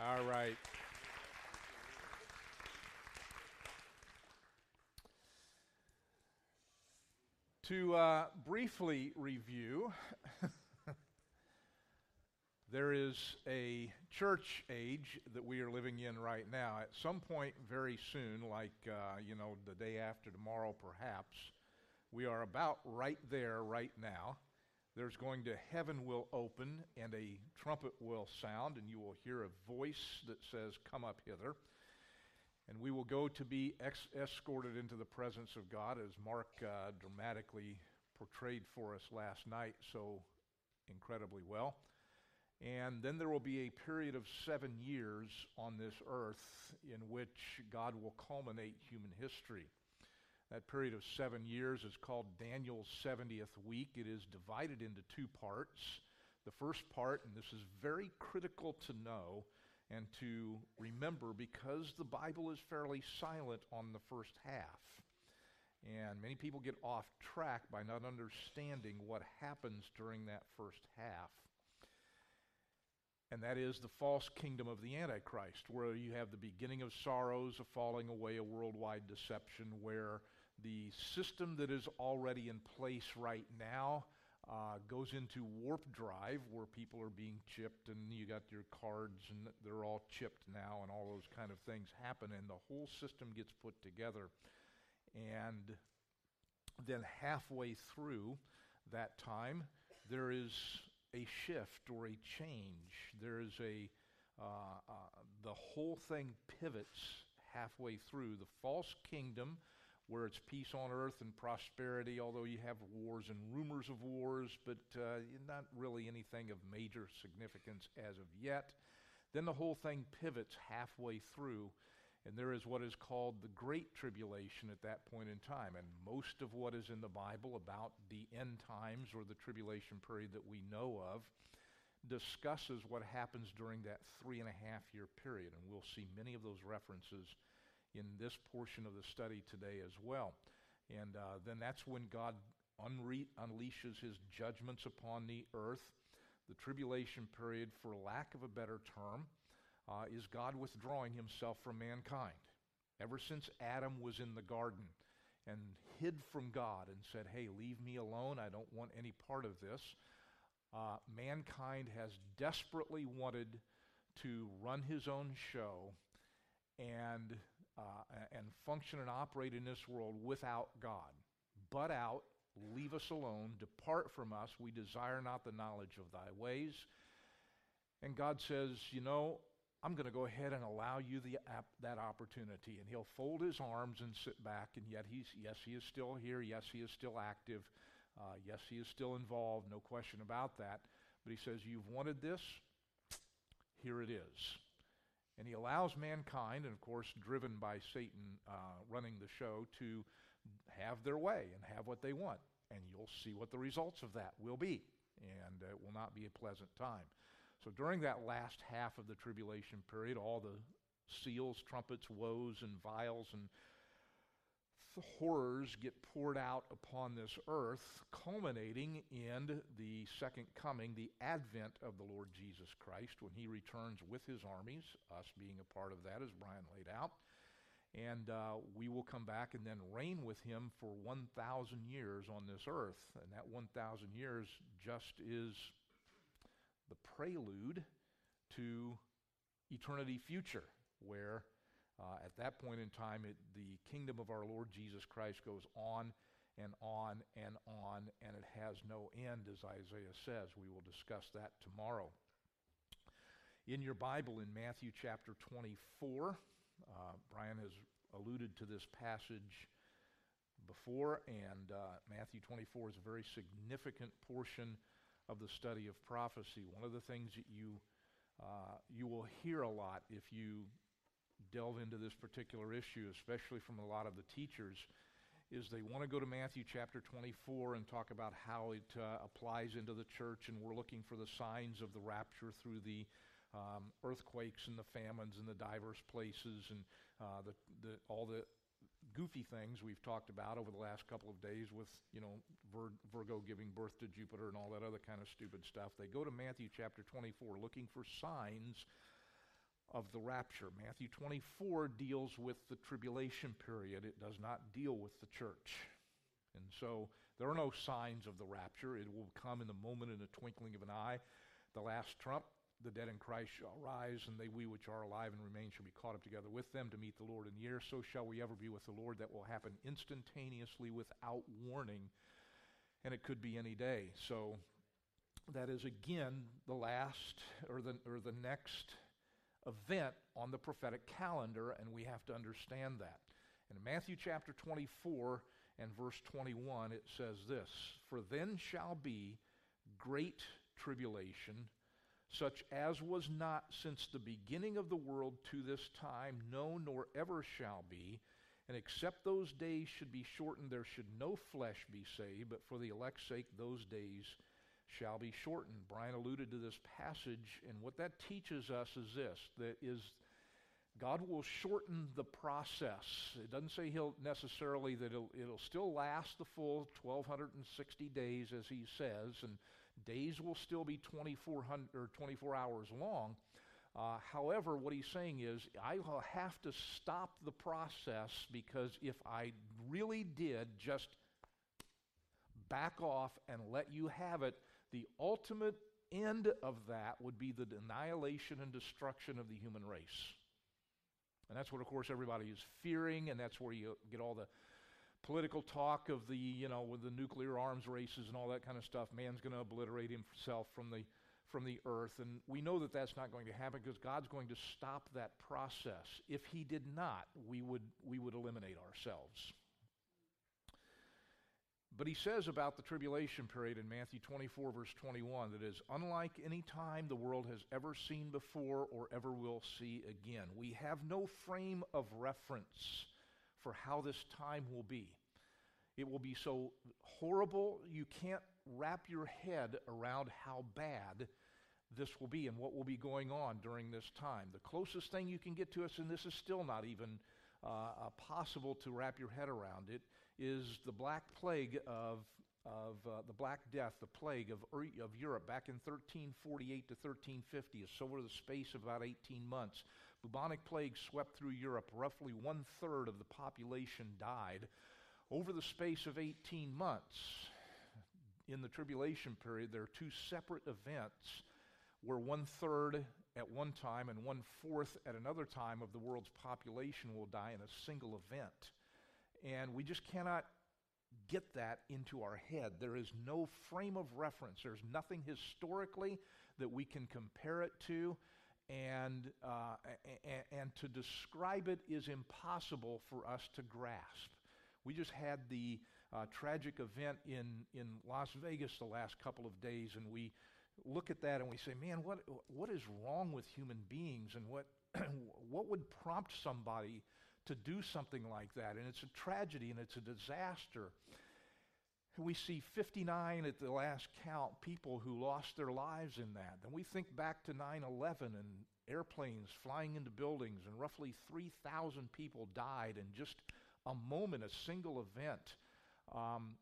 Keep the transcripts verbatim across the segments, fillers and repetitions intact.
All right. To uh, briefly review, there is a church age that we are living in right now. At some point very soon, like, uh, you know, the day after tomorrow perhaps, we are about right there right now. There's going to heaven will open and a trumpet will sound, and you will hear a voice that says, "Come up hither." And we will go to be ex escorted into the presence of God, as Mark uh, dramatically portrayed for us last night so incredibly well. And then there will be a period of seven years on this earth in which God will culminate human history. That period of seven years is called Daniel's seventieth week. It is divided into two parts. The first part, and this is very critical to know and to remember because the Bible is fairly silent on the first half. And many people get off track by not understanding what happens during that first half. And that is the false kingdom of the Antichrist, where you have the beginning of sorrows, a falling away, a worldwide deception, where the system that is already in place right now uh, goes into warp drive, where people are being chipped, and you got your cards, and they're all chipped now, and all those kind of things happen, and the whole system gets put together. And then halfway through that time, there is a shift or a change. There is a, uh, uh, the whole thing pivots halfway through. The false kingdom, where it's peace on earth and prosperity, although you have wars and rumors of wars, but uh, not really anything of major significance as of yet. Then the whole thing pivots halfway through, and there is what is called the Great Tribulation at that point in time. And most of what is in the Bible about the end times or the tribulation period that we know of discusses what happens during that three and a half year period. And we'll see many of those references in this portion of the study today as well. And uh, then that's when God unre unleashes his judgments upon the earth. The tribulation period, for lack of a better term, Uh, is God withdrawing himself from mankind. Ever since Adam was in the garden and hid from God and said, "Hey, leave me alone, I don't want any part of this," uh, mankind has desperately wanted to run his own show and, uh, and function and operate in this world without God. "But out, leave us alone, depart from us, we desire not the knowledge of thy ways." And God says, "You know, I'm going to go ahead and allow you the, uh, that opportunity." And he'll fold his arms and sit back, and yet he's, yes, he is still here, yes, he is still active, uh, yes, he is still involved, no question about that. But he says, "You've wanted this, here it is." And he allows mankind, and of course driven by Satan uh, running the show, to have their way and have what they want. And you'll see what the results of that will be, and uh, it will not be a pleasant time. So during that last half of the tribulation period, all the seals, trumpets, woes, and vials, and th horrors get poured out upon this earth, culminating in the second coming, the advent of the Lord Jesus Christ, when he returns with his armies, us being a part of that, as Brian laid out. And uh, we will come back and then reign with him for one thousand years on this earth. And that one thousand years just is the prelude to eternity future, where uh, at that point in time, it, the kingdom of our Lord Jesus Christ goes on and on and on, and it has no end, as Isaiah says. We will discuss that tomorrow. In your Bible, in Matthew chapter twenty-four, uh, Brian has alluded to this passage before, and uh, Matthew twenty-four is a very significant portion of the study of prophecy. One of the things that you, uh, you will hear a lot if you delve into this particular issue, especially from a lot of the teachers, is they want to go to Matthew chapter twenty-four and talk about how it uh, applies into the church, and we're looking for the signs of the rapture through the um, earthquakes and the famines and the diverse places and uh, the, the, all the goofy things we've talked about over the last couple of days with, you know, Vir Virgo giving birth to Jupiter and all that other kind of stupid stuff. They go to Matthew chapter twenty-four looking for signs of the rapture. Matthew twenty-four deals with the tribulation period. It does not deal with the church. And so there are no signs of the rapture. It will come in the moment, in the twinkling of an eye. The last trump, the dead in Christ shall rise, and they, we which are alive and remain, shall be caught up together with them to meet the Lord in the air. So shall we ever be with the Lord. That will happen instantaneously, without warning, and it could be any day. So that is, again, the last or the, or the next event on the prophetic calendar, and we have to understand that. In Matthew chapter twenty-four and verse twenty-one, it says this: "For then shall be great tribulation, such as was not since the beginning of the world to this time, no, nor ever shall be. And except those days should be shortened, there should no flesh be saved, but for the elect's sake those days shall be shortened." Brian alluded to this passage, and what that teaches us is this, that is, God will shorten the process. It doesn't say he'll necessarily that it'll, it'll still last the full twelve sixty days, as he says, and days will still be twenty-four hundred or twenty-four hours long. Uh, however, what he's saying is, I will have to stop the process, because if I really did just back off and let you have it, the ultimate end of that would be the annihilation and destruction of the human race. And that's what, of course, everybody is fearing, and that's where you get all the political talk of the, you know, with the nuclear arms races and all that kind of stuff. Man's going to obliterate himself from the, from the earth, and we know that that's not going to happen, because God's going to stop that process. If he did not, we would, we would eliminate ourselves. But he says about the tribulation period in Matthew twenty-four, verse twenty-one, that is unlike any time the world has ever seen before or ever will see again. We have no frame of reference for how this time will be. It will be so horrible, you can't wrap your head around how bad this will be and what will be going on during this time. The closest thing you can get to us, and this is still not even Uh, uh, possible to wrap your head around it, is the Black Plague of of uh, the Black Death, the plague of of Europe back in thirteen forty-eight to thirteen fifty. It's over the space of about eighteen months. Bubonic plague swept through Europe. Roughly one third of the population died over the space of eighteen months. In the tribulation period, there are two separate events, where one-third at one time and one-fourth at another time of the world's population will die in a single event. And we just cannot get that into our head. There is no frame of reference. There's nothing historically that we can compare it to, and, uh, and, and to describe it is impossible for us to grasp. We just had the uh, tragic event in, in Las Vegas the last couple of days, and we look at that and we say, man, what what is wrong with human beings, and what what would prompt somebody to do something like that? And it's a tragedy and it's a disaster. We see fifty-nine at the last count people who lost their lives in that. Then we think back to nine eleven and airplanes flying into buildings, and roughly three thousand people died in just a moment, a single event. Um,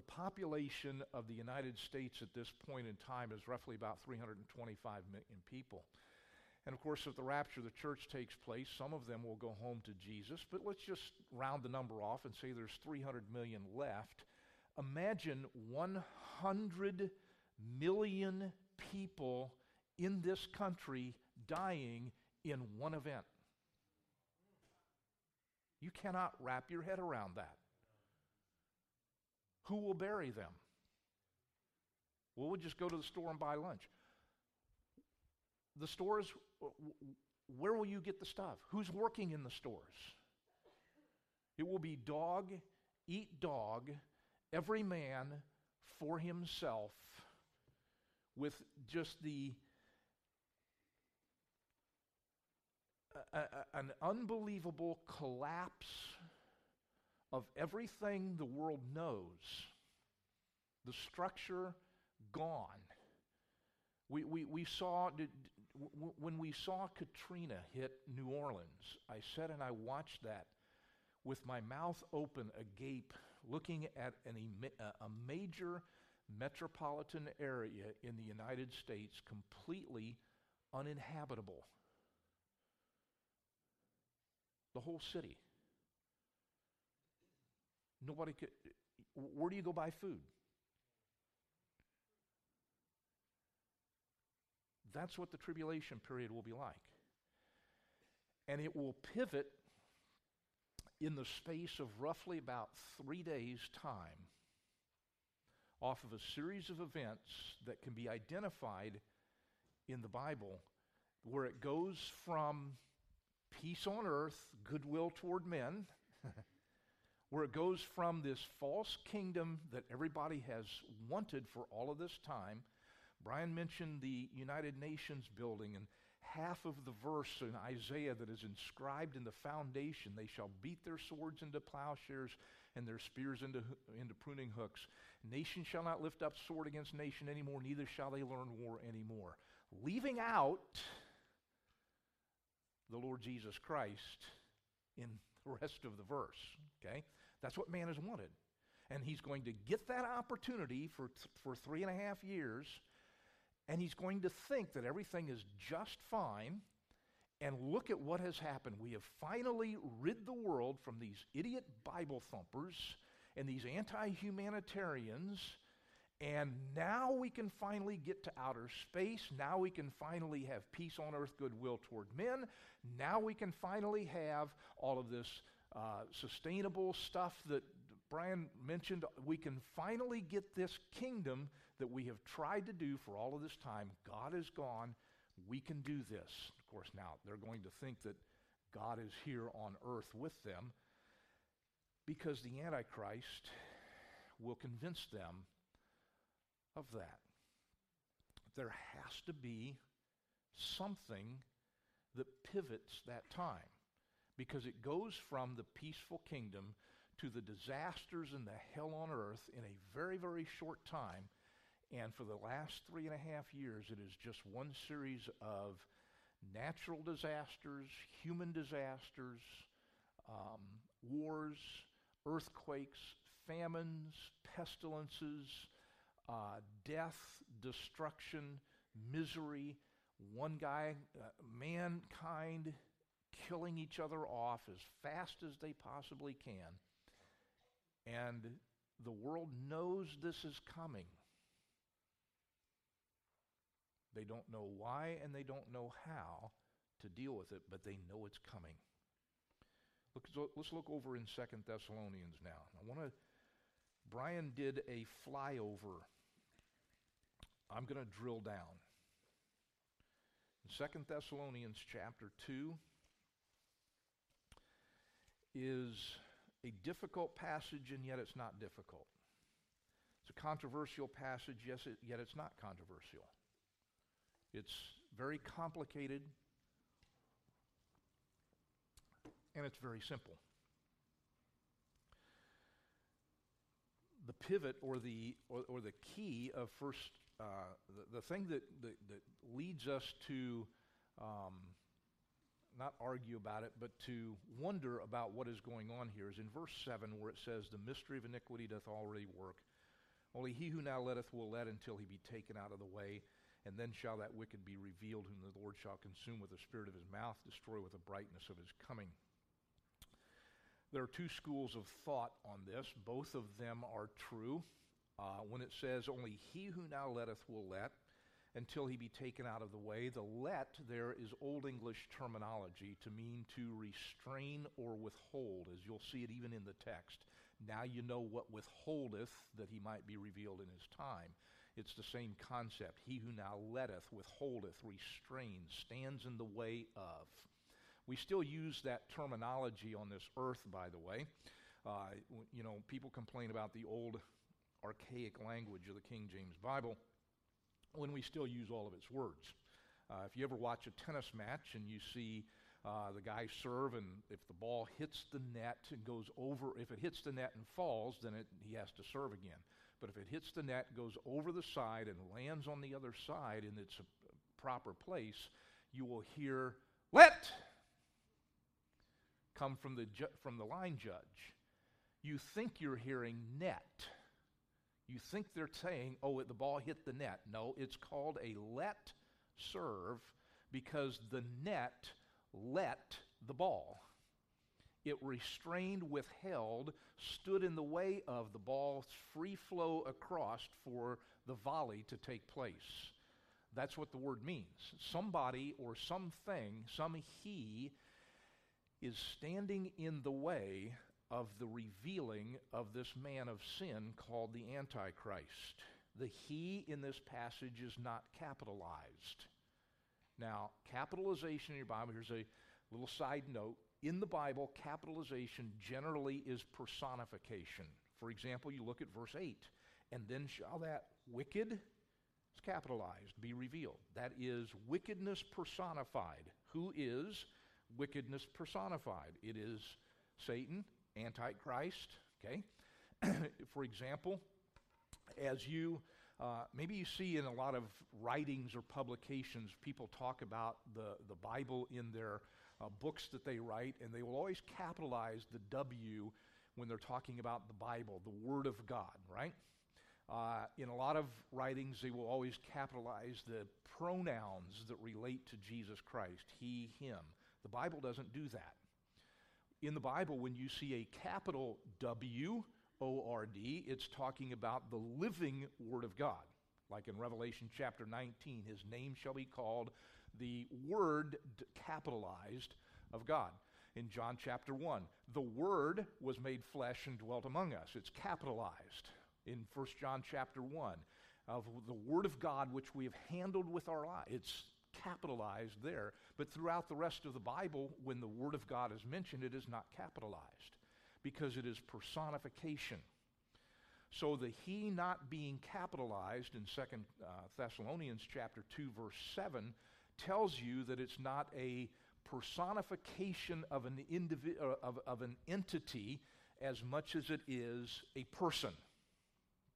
The population of the United States at this point in time is roughly about three hundred twenty-five million people. And of course, if the rapture of the church takes place, some of them will go home to Jesus, but let's just round the number off and say there's three hundred million left. Imagine one hundred million people in this country dying in one event. You cannot wrap your head around that. Who will bury them? Well, we'll just go to the store and buy lunch. The stores, where will you get the stuff? Who's working in the stores? It will be dog, eat dog, every man for himself, with just the a, a, an unbelievable collapse of everything the world knows, the structure gone. We, we, we saw, when we saw Katrina hit New Orleans, I sat and I watched that with my mouth open, agape, looking at an, a major metropolitan area in the United States completely uninhabitable. The whole city. Nobody could. Where do you go buy food? That's what the tribulation period will be like. And it will pivot in the space of roughly about three days' time off of a series of events that can be identified in the Bible, where it goes from peace on earth, goodwill toward men, where it goes from this false kingdom that everybody has wanted for all of this time. Brian mentioned the United Nations building, and half of the verse in Isaiah that is inscribed in the foundation, they shall beat their swords into plowshares and their spears into, into pruning hooks. Nation shall not lift up sword against nation anymore, neither shall they learn war anymore. Leaving out the Lord Jesus Christ in the rest of the verse, okay? That's what man has wanted. And he's going to get that opportunity for, for three and a half years. And he's going to think that everything is just fine. And look at what has happened. We have finally rid the world from these idiot Bible thumpers and these anti-humanitarians. And now we can finally get to outer space. Now we can finally have peace on earth, goodwill toward men. Now we can finally have all of this uh, sustainable stuff that Brian mentioned. We can finally get this kingdom that we have tried to do for all of this time. God is gone. We can do this. Of course, now they're going to think that God is here on earth with them, because the Antichrist will convince them of that. There has to be something that pivots that time, because it goes from the peaceful kingdom to the disasters and the hell on earth in a very, very short time. And for the last three and a half years, it is just one series of natural disasters, human disasters, um, wars, earthquakes, famines, pestilences, uh, death, destruction, misery. One guy, uh, mankind killing each other off as fast as they possibly can. And the world knows this is coming. They don't know why and they don't know how to deal with it, but they know it's coming. Look, so let's look over in Second Thessalonians now. I want to, Brian did a flyover. I'm going to drill down. In Second Thessalonians chapter two is a difficult passage, and yet it's not difficult. It's a controversial passage, yes, it, yet it's not controversial. It's very complicated, and it's very simple. The pivot, or the or, or the key of first, uh, the, the thing that, that that leads us to um, not argue about it, but to wonder about what is going on here, is in verse seven, where it says, "The mystery of iniquity doth already work. Only he who now letteth will let until he be taken out of the way. And then shall that wicked be revealed, whom the Lord shall consume with the spirit of his mouth, destroy with the brightness of his coming." There are two schools of thought on this. Both of them are true. Uh, when it says, "Only he who now letteth will let until he be taken out of the way," the "let" there is Old English terminology to mean to restrain or withhold, as you'll see it even in the text. Now you know what withholdeth, that he might be revealed in his time. It's the same concept. He who now letteth, withholdeth, restrains, stands in the way of. We still use that terminology on this earth, by the way. Uh, you know, people complain about the old archaic language of the King James Bible, when we still use all of its words. Uh, if you ever watch a tennis match and you see uh, the guy serve, and if the ball hits the net and goes over, if it hits the net and falls, then it, he has to serve again. But if it hits the net, goes over the side, and lands on the other side in its proper place, you will hear "let" come from the ju- from the line judge. You think you're hearing "net." You think they're saying, "Oh, the ball hit the net." No, it's called a let serve, because the net let the ball. It restrained, withheld, stood in the way of the ball's free flow across for the volley to take place. That's what the word means. Somebody or something, some he, is standing in the way of the revealing of this man of sin called the Antichrist. The he in this passage is not capitalized. Now, capitalization in your Bible, here's a little side note. In the Bible, capitalization generally is personification. For example, you look at verse eight, and then shall that wicked, it's capitalized, be revealed. That is wickedness personified. Who is wickedness personified? It is Satan, Antichrist, okay? For example, as you, uh, maybe you see in a lot of writings or publications, people talk about the, the Bible in their uh, books that they write, and they will always capitalize the W when they're talking about the Bible, the Word of God, right? Uh, in a lot of writings, they will always capitalize the pronouns that relate to Jesus Christ, he, him. The Bible doesn't do that. In the Bible, when you see a capital W, O R D, it's talking about the living Word of God. Like in Revelation chapter nineteen, his name shall be called the Word, capitalized, of God. In John chapter one, the Word was made flesh and dwelt among us. It's capitalized. In First John chapter one, of the Word of God which we have handled with our lives. It's capitalized there. But throughout the rest of the Bible, when the Word of God is mentioned, it is not capitalized, because it is personification. So the he not being capitalized in Second Thessalonians chapter two, verse seven, tells you that it's not a personification of an, indivi- of, of an entity as much as it is a person.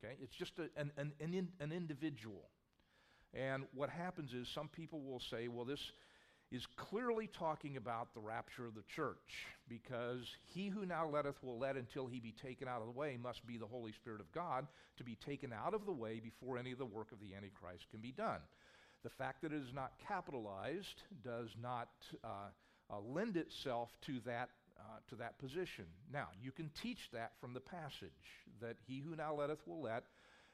Okay? It's just a, an, an, an, in, an individual. And what happens is some people will say, well, this is clearly talking about the rapture of the church, because he who now letteth will let until he be taken out of the way must be the Holy Spirit of God, to be taken out of the way before any of the work of the Antichrist can be done. The fact that it is not capitalized does not uh, uh, lend itself to that, uh, to that position. Now, you can teach that from the passage, that he who now letteth will let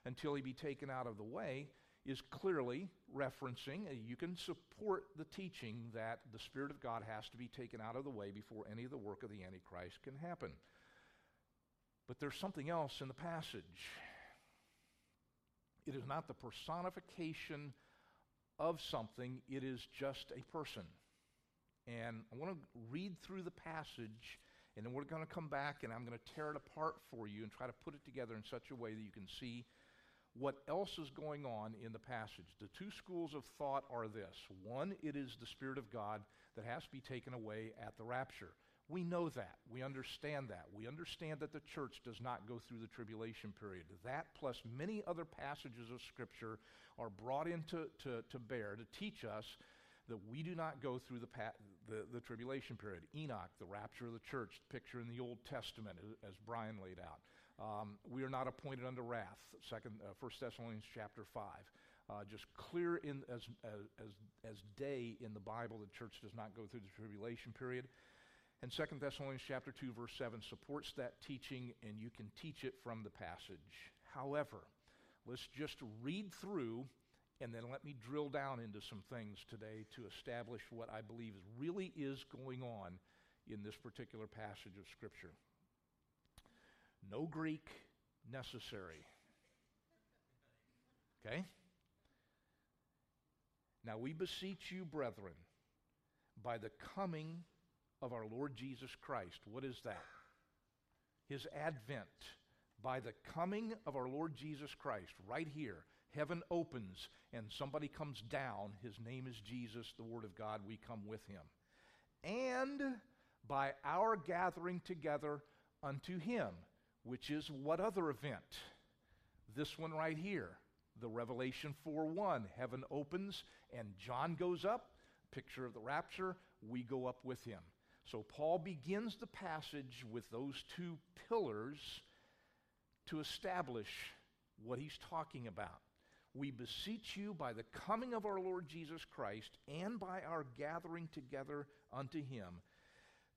until he be taken out of the way is clearly referencing, you can support the teaching that the Spirit of God has to be taken out of the way before any of the work of the Antichrist can happen. But there's something else in the passage. It is not the personification of something, it is just a person. And I want to read through the passage, and then we're going to come back and I'm going to tear it apart for you and try to put it together in such a way that you can see what else is going on in the passage. The two schools of thought are this. One, it is the Spirit of God that has to be taken away at the rapture. We know that. We understand that. We understand that the church does not go through the tribulation period. That, plus many other passages of Scripture, are brought into to, to bear to teach us that we do not go through the, pa- the, the tribulation period. Enoch, the rapture of the church, the picture in the Old Testament, as Brian laid out. Um, we are not appointed unto wrath, Second, uh, First Thessalonians chapter five. Uh, just clear in as, as, as day in the Bible, the church does not go through the tribulation period. And Second Thessalonians chapter two, verse seven supports that teaching, and you can teach it from the passage. However, let's just read through, and then let me drill down into some things today to establish what I believe really is going on in this particular passage of Scripture. No Greek necessary. Okay? Now we beseech you, brethren, by the coming of our Lord Jesus Christ. What is that? His advent. By the coming of our Lord Jesus Christ, right here, heaven opens and somebody comes down. His name is Jesus, the Word of God. We come with him. And by our gathering together unto him, which is what other event? This one right here, the Revelation four one. Heaven opens and John goes up, picture of the rapture, we go up with him. So Paul begins the passage with those two pillars to establish what he's talking about. We beseech you by the coming of our Lord Jesus Christ and by our gathering together unto him,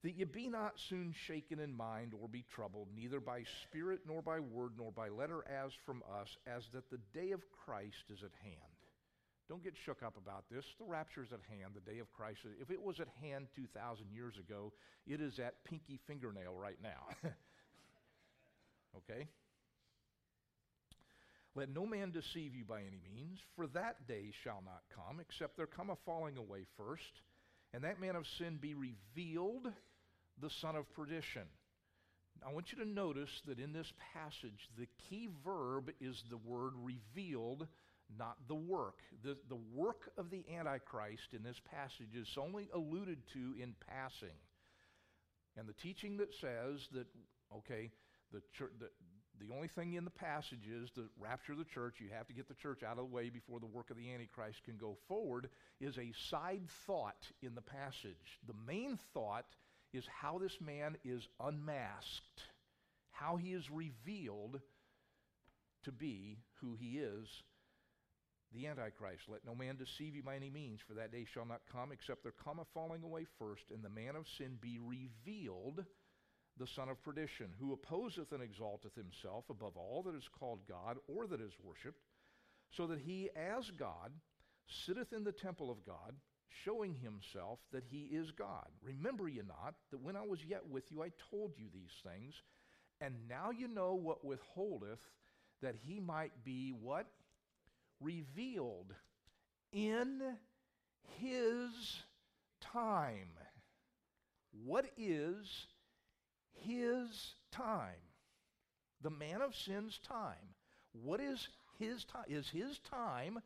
that ye be not soon shaken in mind, or be troubled, neither by spirit, nor by word, nor by letter, as from us, as that the day of Christ is at hand. Don't get shook up about this. The rapture is at hand. The day of Christ, if it was at hand two thousand years ago, it is at pinky fingernail right now. Okay? Let no man deceive you by any means, for that day shall not come, except there come a falling away first, and that man of sin be revealed, the son of perdition. I want you to notice that in this passage, the key verb is the word revealed, not the work. The, the work of the Antichrist in this passage is only alluded to in passing. And the teaching that says that, okay, the church, the, the only thing in the passage is the rapture of the church, you have to get the church out of the way before the work of the Antichrist can go forward, is a side thought in the passage. The main thought is how this man is unmasked, how he is revealed to be who he is, the Antichrist. Let no man deceive you by any means, for that day shall not come, except there come a falling away first, and the man of sin be revealed, the son of perdition, who opposeth and exalteth himself above all that is called God or that is worshipped, so that he as God sitteth in the temple of God, showing himself that he is God. Remember ye not that when I was yet with you I told you these things, and now you know what withholdeth, that he might be what? Revealed in his time. What is his time? The man of sin's time. What is his time? Is his time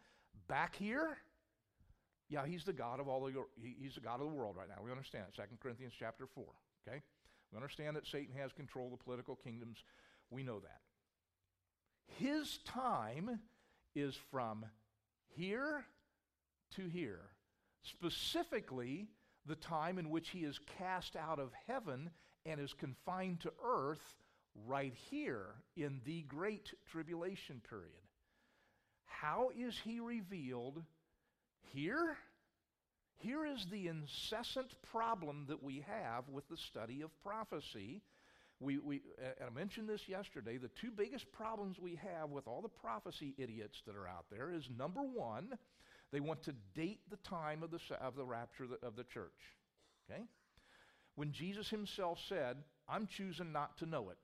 back here? Yeah, he's the God of all the he's the God of the world right now. We understand it. Second Corinthians chapter four. Okay? We understand that Satan has control of the political kingdoms. We know that. His time is from here to here. Specifically, the time in which he is cast out of heaven and is confined to earth right here in the Great Tribulation period. How is he revealed here? Here is the incessant problem that we have with the study of prophecy. We, we, and I mentioned this yesterday, the two biggest problems we have with all the prophecy idiots that are out there is, number one, they want to date the time of the, of the rapture of the, of the church. Okay? When Jesus himself said, I'm choosing not to know it.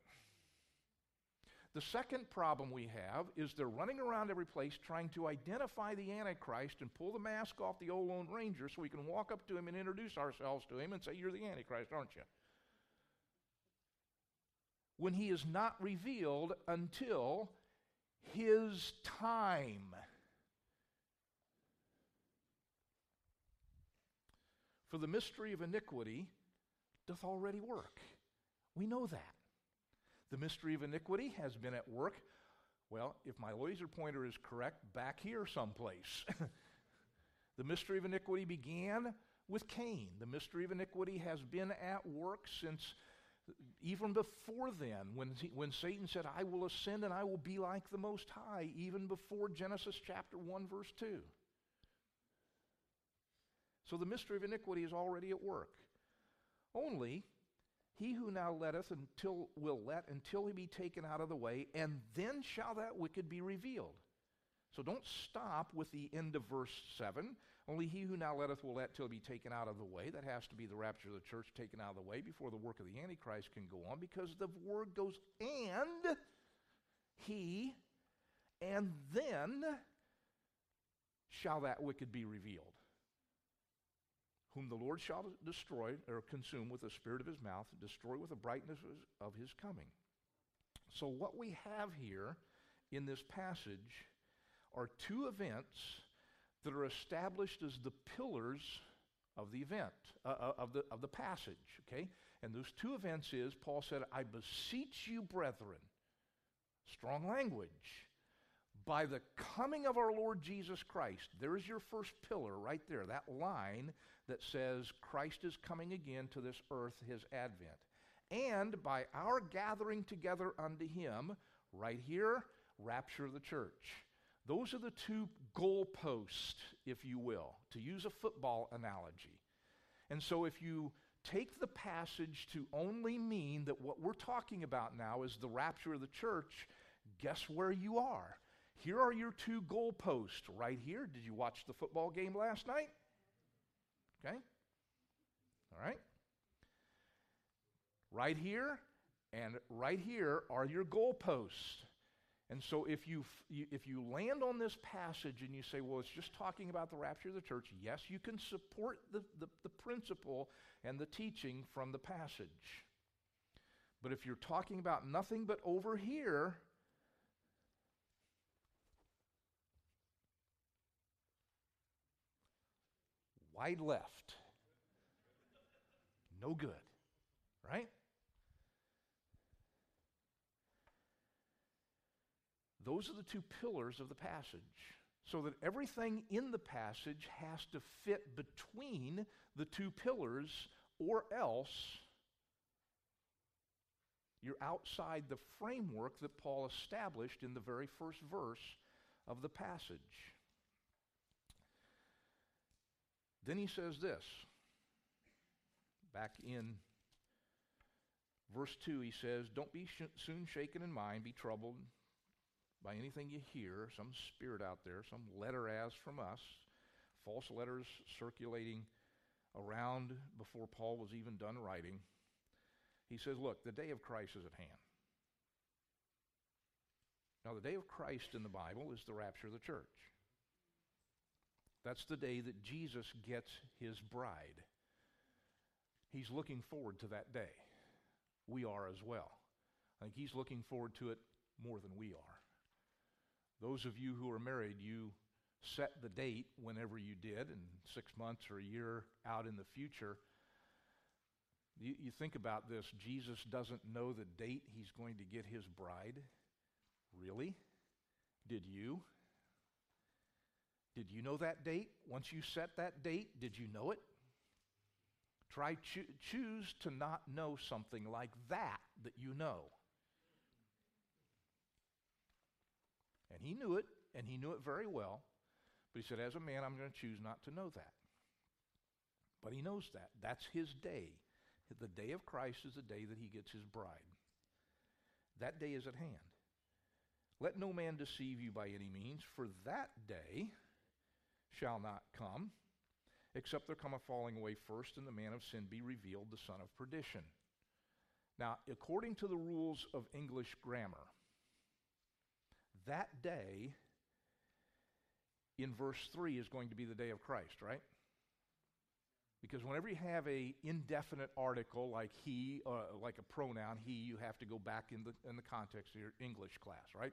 The second problem we have is they're running around every place trying to identify the Antichrist and pull the mask off the old Lone Ranger so we can walk up to him and introduce ourselves to him and say, you're the Antichrist, aren't you? When he is not revealed until his time. For the mystery of iniquity doth already work. We know that. The mystery of iniquity has been at work, well, if my laser pointer is correct, back here someplace. The mystery of iniquity began with Cain. The mystery of iniquity has been at work since even before then, when, when Satan said, I will ascend and I will be like the Most High, even before Genesis chapter one, verse two. So the mystery of iniquity is already at work. Only, he who now letteth until, will let until he be taken out of the way, and then shall that wicked be revealed. So don't stop with the end of verse seven. Only he who now letteth will let till be taken out of the way. That has to be the rapture of the church taken out of the way before the work of the Antichrist can go on, because the word goes, and he, and then shall that wicked be revealed, whom the Lord shall destroy or consume with the spirit of his mouth, destroy with the brightness of his coming. So what we have here in this passage are two events that are established as the pillars of the event, uh, of, the, of the passage, okay? And those two events is, Paul said, I beseech you, brethren, strong language, by the coming of our Lord Jesus Christ. There is your first pillar right there, that line that says Christ is coming again to this earth, his advent. And by our gathering together unto him, right here, rapture of the church. Those are the two goalposts, if you will, to use a football analogy. And so if you take the passage to only mean that what we're talking about now is the rapture of the church, guess where you are. Here are your two goalposts right here. Did you watch the football game last night? Okay. All right. Right here and right here are your goalposts. And so if you, if you land on this passage and you say, well, it's just talking about the rapture of the church, yes, you can support the, the, the principle and the teaching from the passage. But if you're talking about nothing but over here, wide left, no good, right? Those are the two pillars of the passage, so that everything in the passage has to fit between the two pillars, or else you're outside the framework that Paul established in the very first verse of the passage. Then he says this, back in verse two, he says, don't be sh- soon shaken in mind, be troubled by anything you hear, some spirit out there, some letter as from us, false letters circulating around before Paul was even done writing. He says, look, the day of Christ is at hand. Now, the day of Christ in the Bible is the rapture of the church. That's the day that Jesus gets his bride. He's looking forward to that day. We are as well. I think he's looking forward to it more than we are. Those of you who are married, you set the date whenever you did, and six months or a year out in the future. You, you think about this. Jesus doesn't know the date he's going to get his bride. Really? Did you? Did you know that date? Once you set that date, did you know it? Try cho- choose to not know something like that that you know. And he knew it, and he knew it very well. But he said, as a man, I'm going to choose not to know that. But he knows that. That's his day. The day of Christ is the day that he gets his bride. That day is at hand. Let no man deceive you by any means, for that day shall not come, except there come a falling away first, and the man of sin be revealed, the son of perdition. Now, according to the rules of English grammar, that day in verse three is going to be the day of Christ, right? Because whenever you have an indefinite article like he, uh, like a pronoun, he, you have to go back in the, in the context of your English class, right?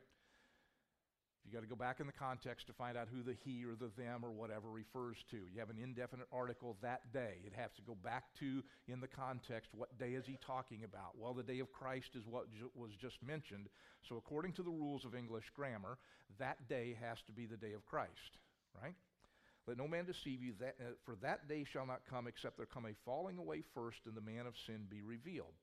You got to go back in the context to find out who the he or the them or whatever refers to. You have an indefinite article, that day. It has to go back to, in the context, what day is he talking about? Well, the day of Christ is what ju- was just mentioned. So according to the rules of English grammar, that day has to be the day of Christ, right? Let no man deceive you, that, uh, for that day shall not come except there come a falling away first and the man of sin be revealed.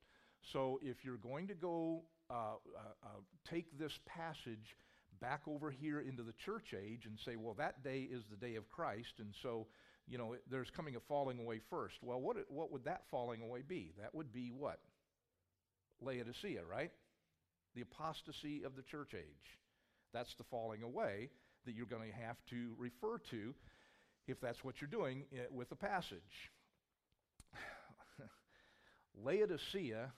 So if you're going to go uh, uh, uh, take this passage back over here into the church age and say, well, that day is the day of Christ, and so, you know, it, there's coming a falling away first. Well, what what would that falling away be? That would be what? Laodicea, right? The apostasy of the church age. That's the falling away that you're going to have to refer to if that's what you're doing with the passage. Laodicea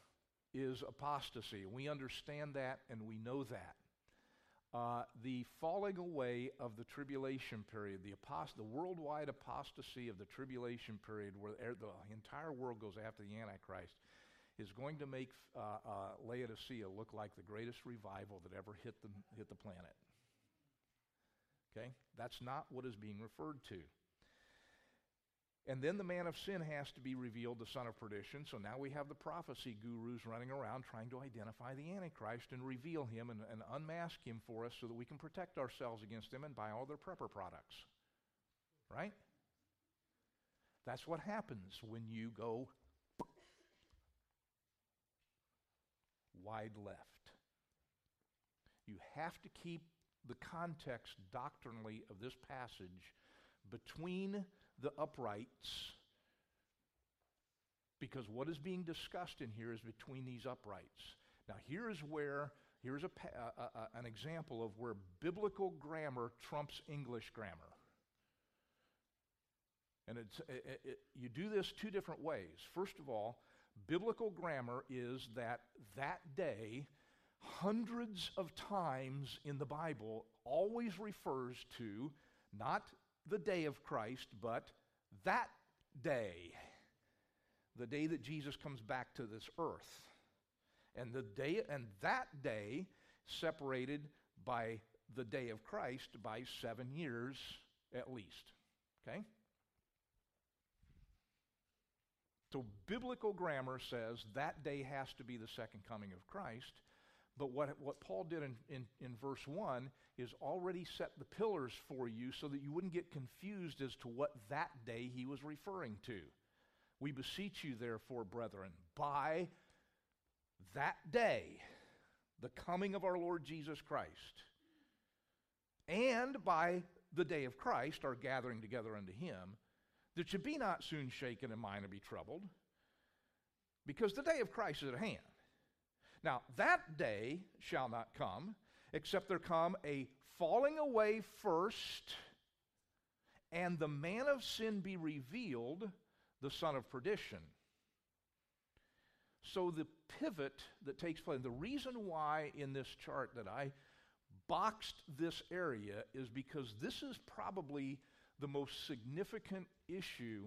is apostasy. We understand that and we know that. Uh, the falling away of the tribulation period, the, apost- the worldwide apostasy of the tribulation period, where the entire world goes after the Antichrist, is going to make uh, uh, Laodicea look like the greatest revival that ever hit the, hit the planet. Okay? That's not what is being referred to. And then the man of sin has to be revealed, the son of perdition. So now we have the prophecy gurus running around trying to identify the Antichrist and reveal him and, and unmask him for us so that we can protect ourselves against him and buy all their prepper products. Right? That's what happens when you go wide left. You have to keep the context doctrinally of this passage between the uprights, because what is being discussed in here is between these uprights. Now here's where, here's a, a, a, an example of where biblical grammar trumps English grammar. And it's, it, it, you do this two different ways. First of all, biblical grammar is that that day, hundreds of times in the Bible, always refers to not the day of Christ, but that day, the day that Jesus comes back to this earth. And the day, and that day separated by the day of Christ by seven years at least. Okay? So biblical grammar says that day has to be the second coming of Christ, but what, what Paul did in, in, in verse one is already set the pillars for you so that you wouldn't get confused as to what that day he was referring to. We beseech you therefore, brethren, by that day, the coming of our Lord Jesus Christ, and by the day of Christ, our gathering together unto him, that you be not soon shaken in mind and be troubled, because the day of Christ is at hand. Now, that day shall not come, except there come a falling away first, and the man of sin be revealed, the son of perdition. So the pivot that takes place, the reason why in this chart that I boxed this area is because this is probably the most significant issue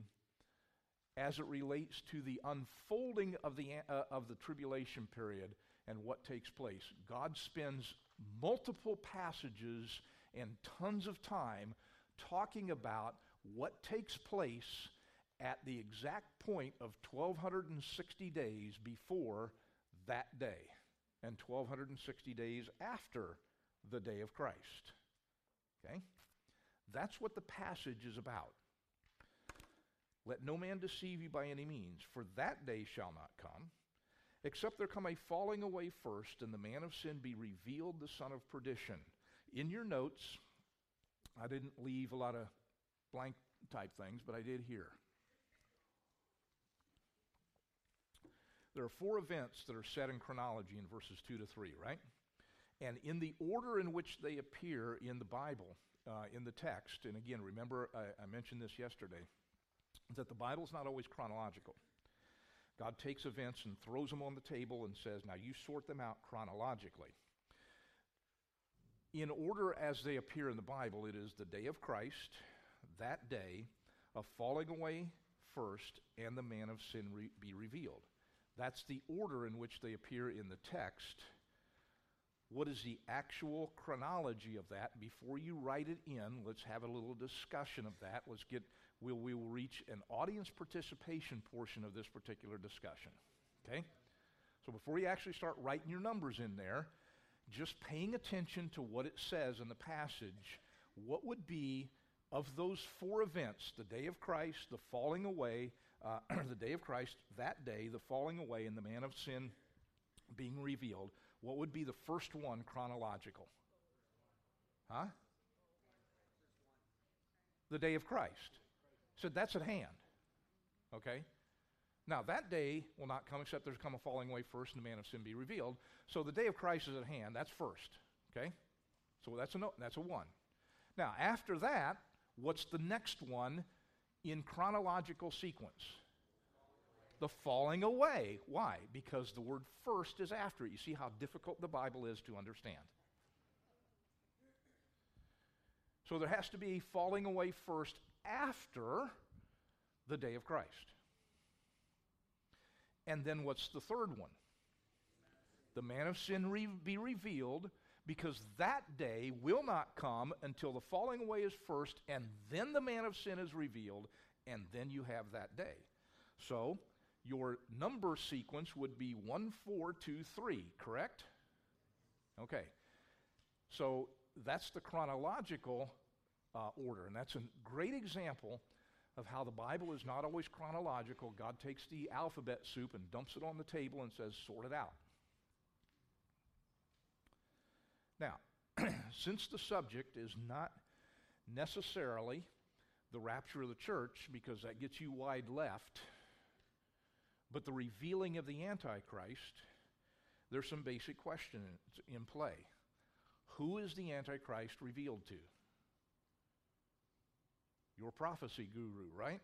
as it relates to the unfolding of the, uh, of the tribulation period and what takes place. God spends multiple passages and tons of time talking about what takes place at the exact point of twelve sixty days before that day and twelve sixty days after the day of Christ. Okay? That's what the passage is about. Let no man deceive you by any means, for that day shall not come, except there come a falling away first, and the man of sin be revealed, the son of perdition. In your notes, I didn't leave a lot of blank type things, but I did here. There are four events that are set in chronology in verses two to three, right? And in the order in which they appear in the Bible, Uh, in the text, and again, remember I, I mentioned this yesterday, that the Bible's not always chronological. God takes events and throws them on the table and says, now you sort them out chronologically. In order as they appear in the Bible, it is the day of Christ, that day of falling away first, and the man of sin re- be revealed. That's the order in which they appear in the text. What is the actual chronology of that? Before you write it in, let's have a little discussion of that. Let's get, we'll, we will reach an audience participation portion of this particular discussion, okay? So before you actually start writing your numbers in there, just paying attention to what it says in the passage, what would be, of those four events, the day of Christ, the falling away, uh, the day of Christ, that day, the falling away, and the man of sin being revealed, what would be the first one chronological? Huh? The day of Christ. So that's at hand. Okay? Now that day will not come except there's come a falling away first and the man of sin be revealed. So the day of Christ is at hand. That's first. Okay? So that's a no, that's a one. Now after that, what's the next one in chronological sequence? The falling away. Why? Because the word first is after it. You see how difficult the Bible is to understand. So there has to be falling away first after the day of Christ. And then what's the third one? The man of sin re- be revealed, because that day will not come until the falling away is first, and then the man of sin is revealed, and then you have that day. So your number sequence would be one, four, two, three, correct? Okay. So that's the chronological uh, order, and that's a great example of how the Bible is not always chronological. God takes the alphabet soup and dumps it on the table and says, sort it out. Now, since the subject is not necessarily the rapture of the church, because that gets you wide left, but the revealing of the Antichrist, there's some basic questions in play. Who is the Antichrist revealed to? Your prophecy guru, right?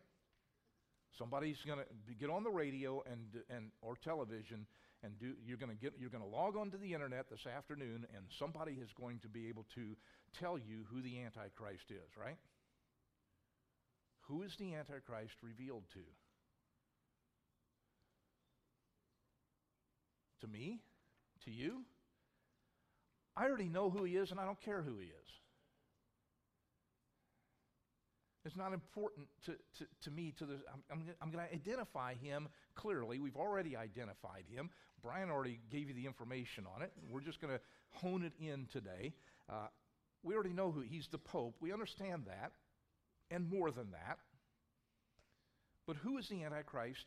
Somebody's going to get on the radio and and or television, and do, you're going to get you're going to log onto the internet this afternoon, and somebody is going to be able to tell you who the Antichrist is, right? Who is the Antichrist revealed to? To me? To you? I already know who he is, and I don't care who he is. It's not important to, to, to me. To the, I'm, I'm, I'm going to identify him clearly. We've already identified him. Brian already gave you the information on it. We're just going to hone it in today. Uh, we already know who. He's the Pope. We understand that, and more than that. But who is the Antichrist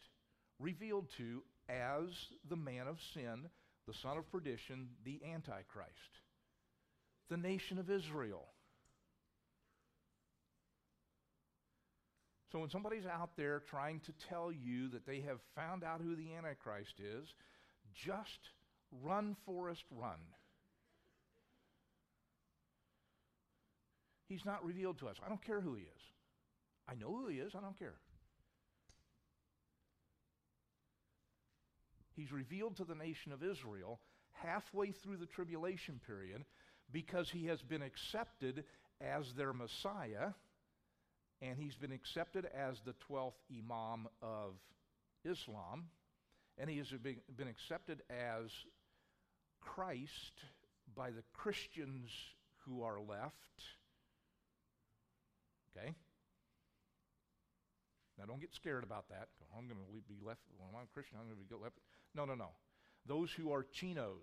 revealed to as the man of sin, the son of perdition, the Antichrist? The nation of Israel. So when somebody's out there trying to tell you that they have found out who the Antichrist is, just run, Forrest, run. He's not revealed to us. I don't care who he is. I know who he is. I don't care. He's revealed to the nation of Israel halfway through the tribulation period because he has been accepted as their Messiah, and he's been accepted as the twelfth Imam of Islam, and he has been accepted as Christ by the Christians who are left. Okay? Now, don't get scared about that. I'm going to be left, when I'm a Christian, I'm going to be left. No, no, no. Those who are chinos,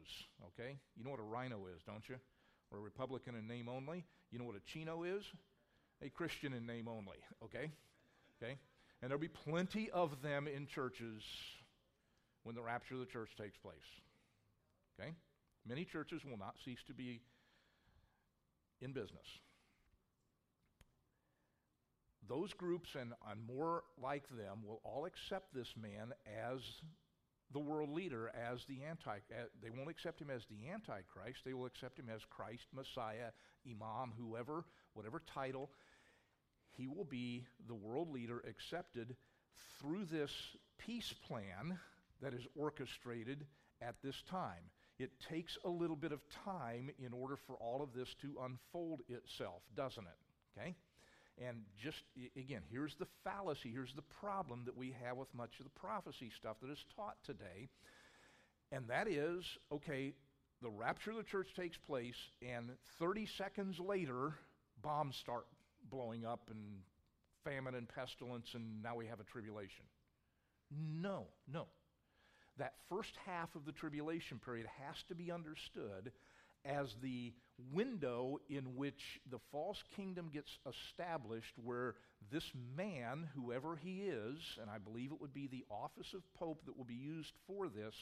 okay? You know what a rhino is, don't you? Or a Republican in name only. You know what a chino is? A Christian in name only, okay? Okay? And there'll be plenty of them in churches when the rapture of the church takes place, okay? Many churches will not cease to be in business. Those groups and, and more like them will all accept this man as the world leader, as the anti, as, they won't accept him as the Antichrist, they will accept him as Christ, Messiah, Imam, whoever, whatever title. He will be the world leader accepted through this peace plan that is orchestrated at this time. It takes a little bit of time in order for all of this to unfold itself, doesn't it? Okay? And just, again, here's the fallacy, here's the problem that we have with much of the prophecy stuff that is taught today. And that is, okay, the rapture of the church takes place, and thirty seconds later, bombs start blowing up, and famine and pestilence, and now we have a tribulation. No, no. That first half of the tribulation period has to be understood as the window in which the false kingdom gets established, where this man, whoever he is, and I believe it would be the office of Pope that will be used for this,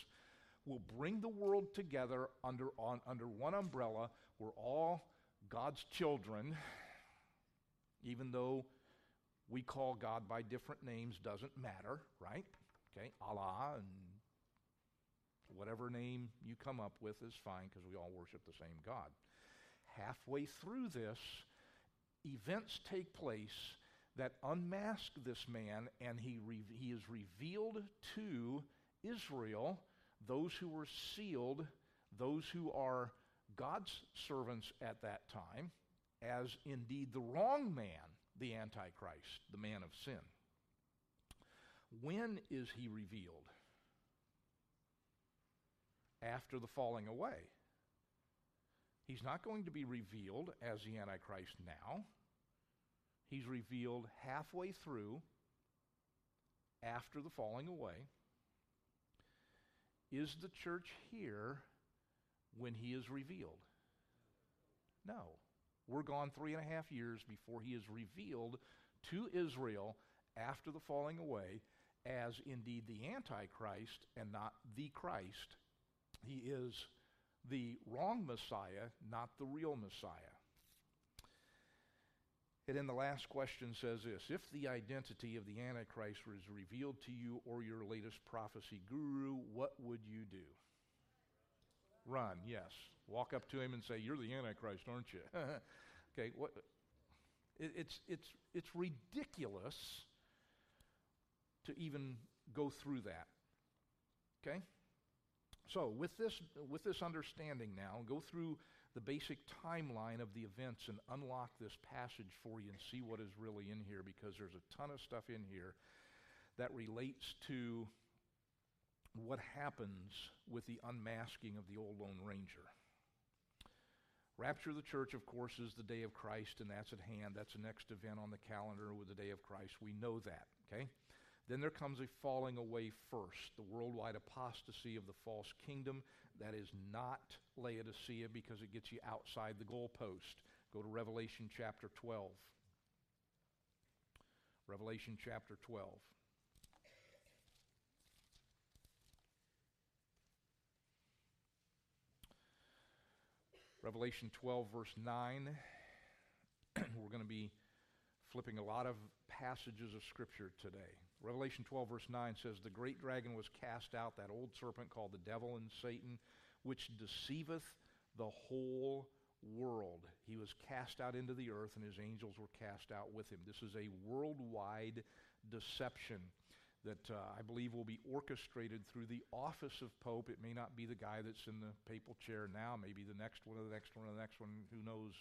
will bring the world together under, on, under one umbrella. We're all God's children, even though we call God by different names, doesn't matter, right? Okay, Allah and whatever name you come up with is fine, because we all worship the same God. Halfway through this, events take place that unmask this man, and he, re- he is revealed to Israel, those who were sealed, those who are God's servants at that time, as indeed the wrong man, the Antichrist, the man of sin. When is he revealed? After the falling away. He's not going to be revealed as the Antichrist now. He's revealed halfway through, after the falling away. Is the church here when he is revealed? No. We're gone three and a half years before he is revealed to Israel after the falling away as indeed the Antichrist and not the Christ. He is the wrong Messiah, not the real Messiah. And then the last question says this: if the identity of the Antichrist was revealed to you or your latest prophecy guru, what would you do? Run, yes. Walk up to him and say, "You're the Antichrist, aren't you?" Okay, what? It, it's it's it's ridiculous to even go through that. Okay. So with this, with this understanding now, go through the basic timeline of the events and unlock this passage for you and see what is really in here, because there's a ton of stuff in here that relates to what happens with the unmasking of the old Lone Ranger. Rapture of the church, of course, is the day of Christ, and that's at hand. That's the next event on the calendar with the day of Christ. We know that, okay? Then there comes a falling away first, the worldwide apostasy of the false kingdom. That is not Laodicea, because it gets you outside the goalpost. Go to Revelation chapter twelve. Revelation chapter twelve. Revelation twelve, verse nine. We're going to be flipping a lot of passages of Scripture today. Revelation twelve, verse nine says, "The great dragon was cast out, that old serpent called the devil and Satan, which deceiveth the whole world. He was cast out into the earth, and his angels were cast out with him." This is a worldwide deception that uh, I believe will be orchestrated through the office of Pope. It may not be the guy that's in the papal chair now, maybe the next one or the next one or the next one, who knows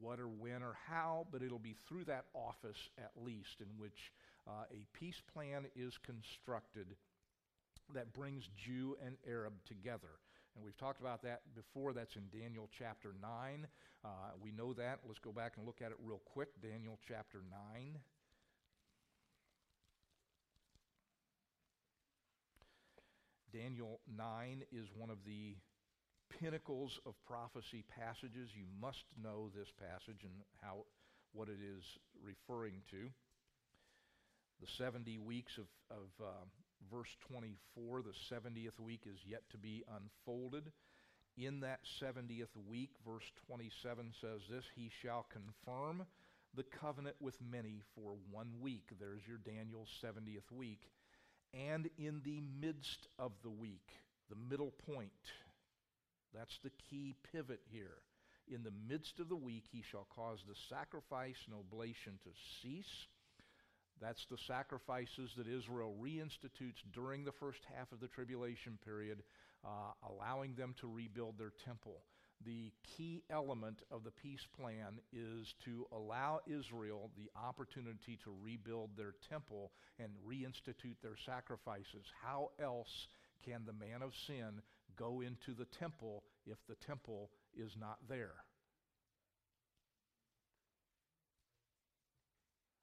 what or when or how, but it'll be through that office at least, in which uh, a peace plan is constructed that brings Jew and Arab together. And we've talked about that before. That's in Daniel chapter nine. Uh, we know that. Let's go back and look at it real quick. Daniel chapter nine. Daniel nine is one of the pinnacles of prophecy passages. You must know this passage and how, what it is referring to. The seventy weeks of, of uh, verse twenty-four, the seventieth week is yet to be unfolded. In that seventieth week, verse twenty-seven says this: "He shall confirm the covenant with many for one week." There's your Daniel's seventieth week. "And in the midst of the week," the middle point, that's the key pivot here. "In the midst of the week, he shall cause the sacrifice and oblation to cease." That's the sacrifices that Israel reinstitutes during the first half of the tribulation period, uh, allowing them to rebuild their temple. The key element of the peace plan is to allow Israel the opportunity to rebuild their temple and reinstitute their sacrifices. How else can the man of sin go into the temple if the temple is not there?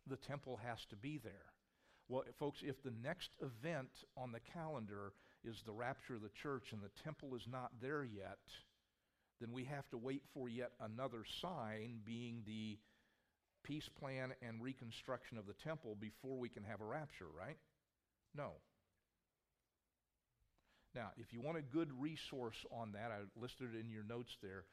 The temple has to be there. Well, folks, if the next event on the calendar is the rapture of the church and the temple is not there yet, then we have to wait for yet another sign, being the peace plan and reconstruction of the temple, before we can have a rapture, right? No. Now, if you want a good resource on that, I listed it in your notes there.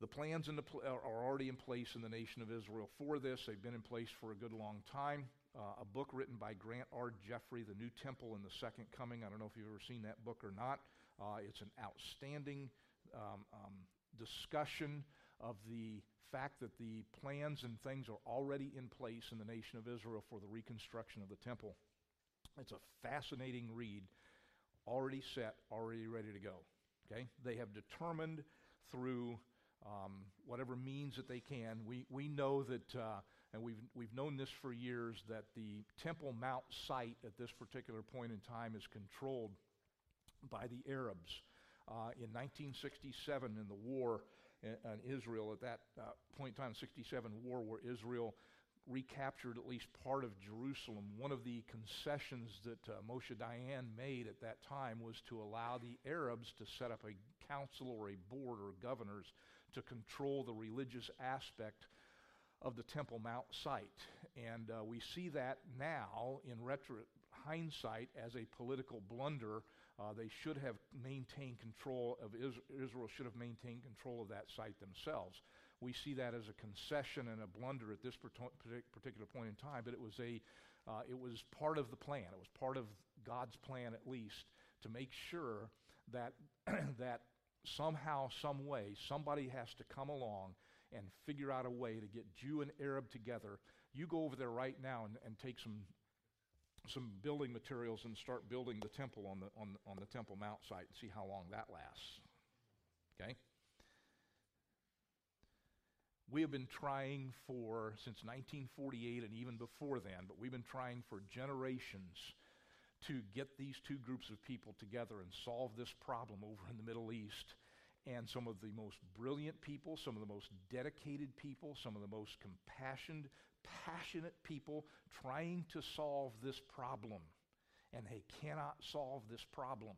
The plans in the pl- are already in place in the nation of Israel for this. They've been in place for a good long time. Uh, a book written by Grant R. Jeffrey, "The New Temple and the Second Coming." I don't know if you've ever seen that book or not. Uh, it's an outstanding Um, um, discussion of the fact that the plans and things are already in place in the nation of Israel for the reconstruction of the temple. It's a fascinating read. Already set, already ready to go. Okay, they have determined through um, whatever means that they can. We we know that, uh, and we've we've known this for years, that the Temple Mount site at this particular point in time is controlled by the Arabs. Uh, in nineteen sixty-seven, in the war in, in Israel, at that uh, point in time, sixty-seven war, where Israel recaptured at least part of Jerusalem, one of the concessions that uh, Moshe Dayan made at that time was to allow the Arabs to set up a council or a board or governors to control the religious aspect of the Temple Mount site. And uh, we see that now in retro hindsight as a political blunder. Uh, they should have maintained control of Israel, Israel should have maintained control of that site themselves. We see that as a concession and a blunder at this particular point in time, but it was a, uh, it was part of the plan. It was part of God's plan, at least, to make sure that that somehow, some way, somebody has to come along and figure out a way to get Jew and Arab together. You go over there right now and, and take some some building materials and start building the temple on the on, on the Temple Mount site and see how long that lasts. Okay? We have been trying for, since nineteen forty-eight and even before then, but we've been trying for generations to get these two groups of people together and solve this problem over in the Middle East. And some of the most brilliant people, some of the most dedicated people, some of the most compassionate, passionate people trying to solve this problem. And they cannot solve this problem.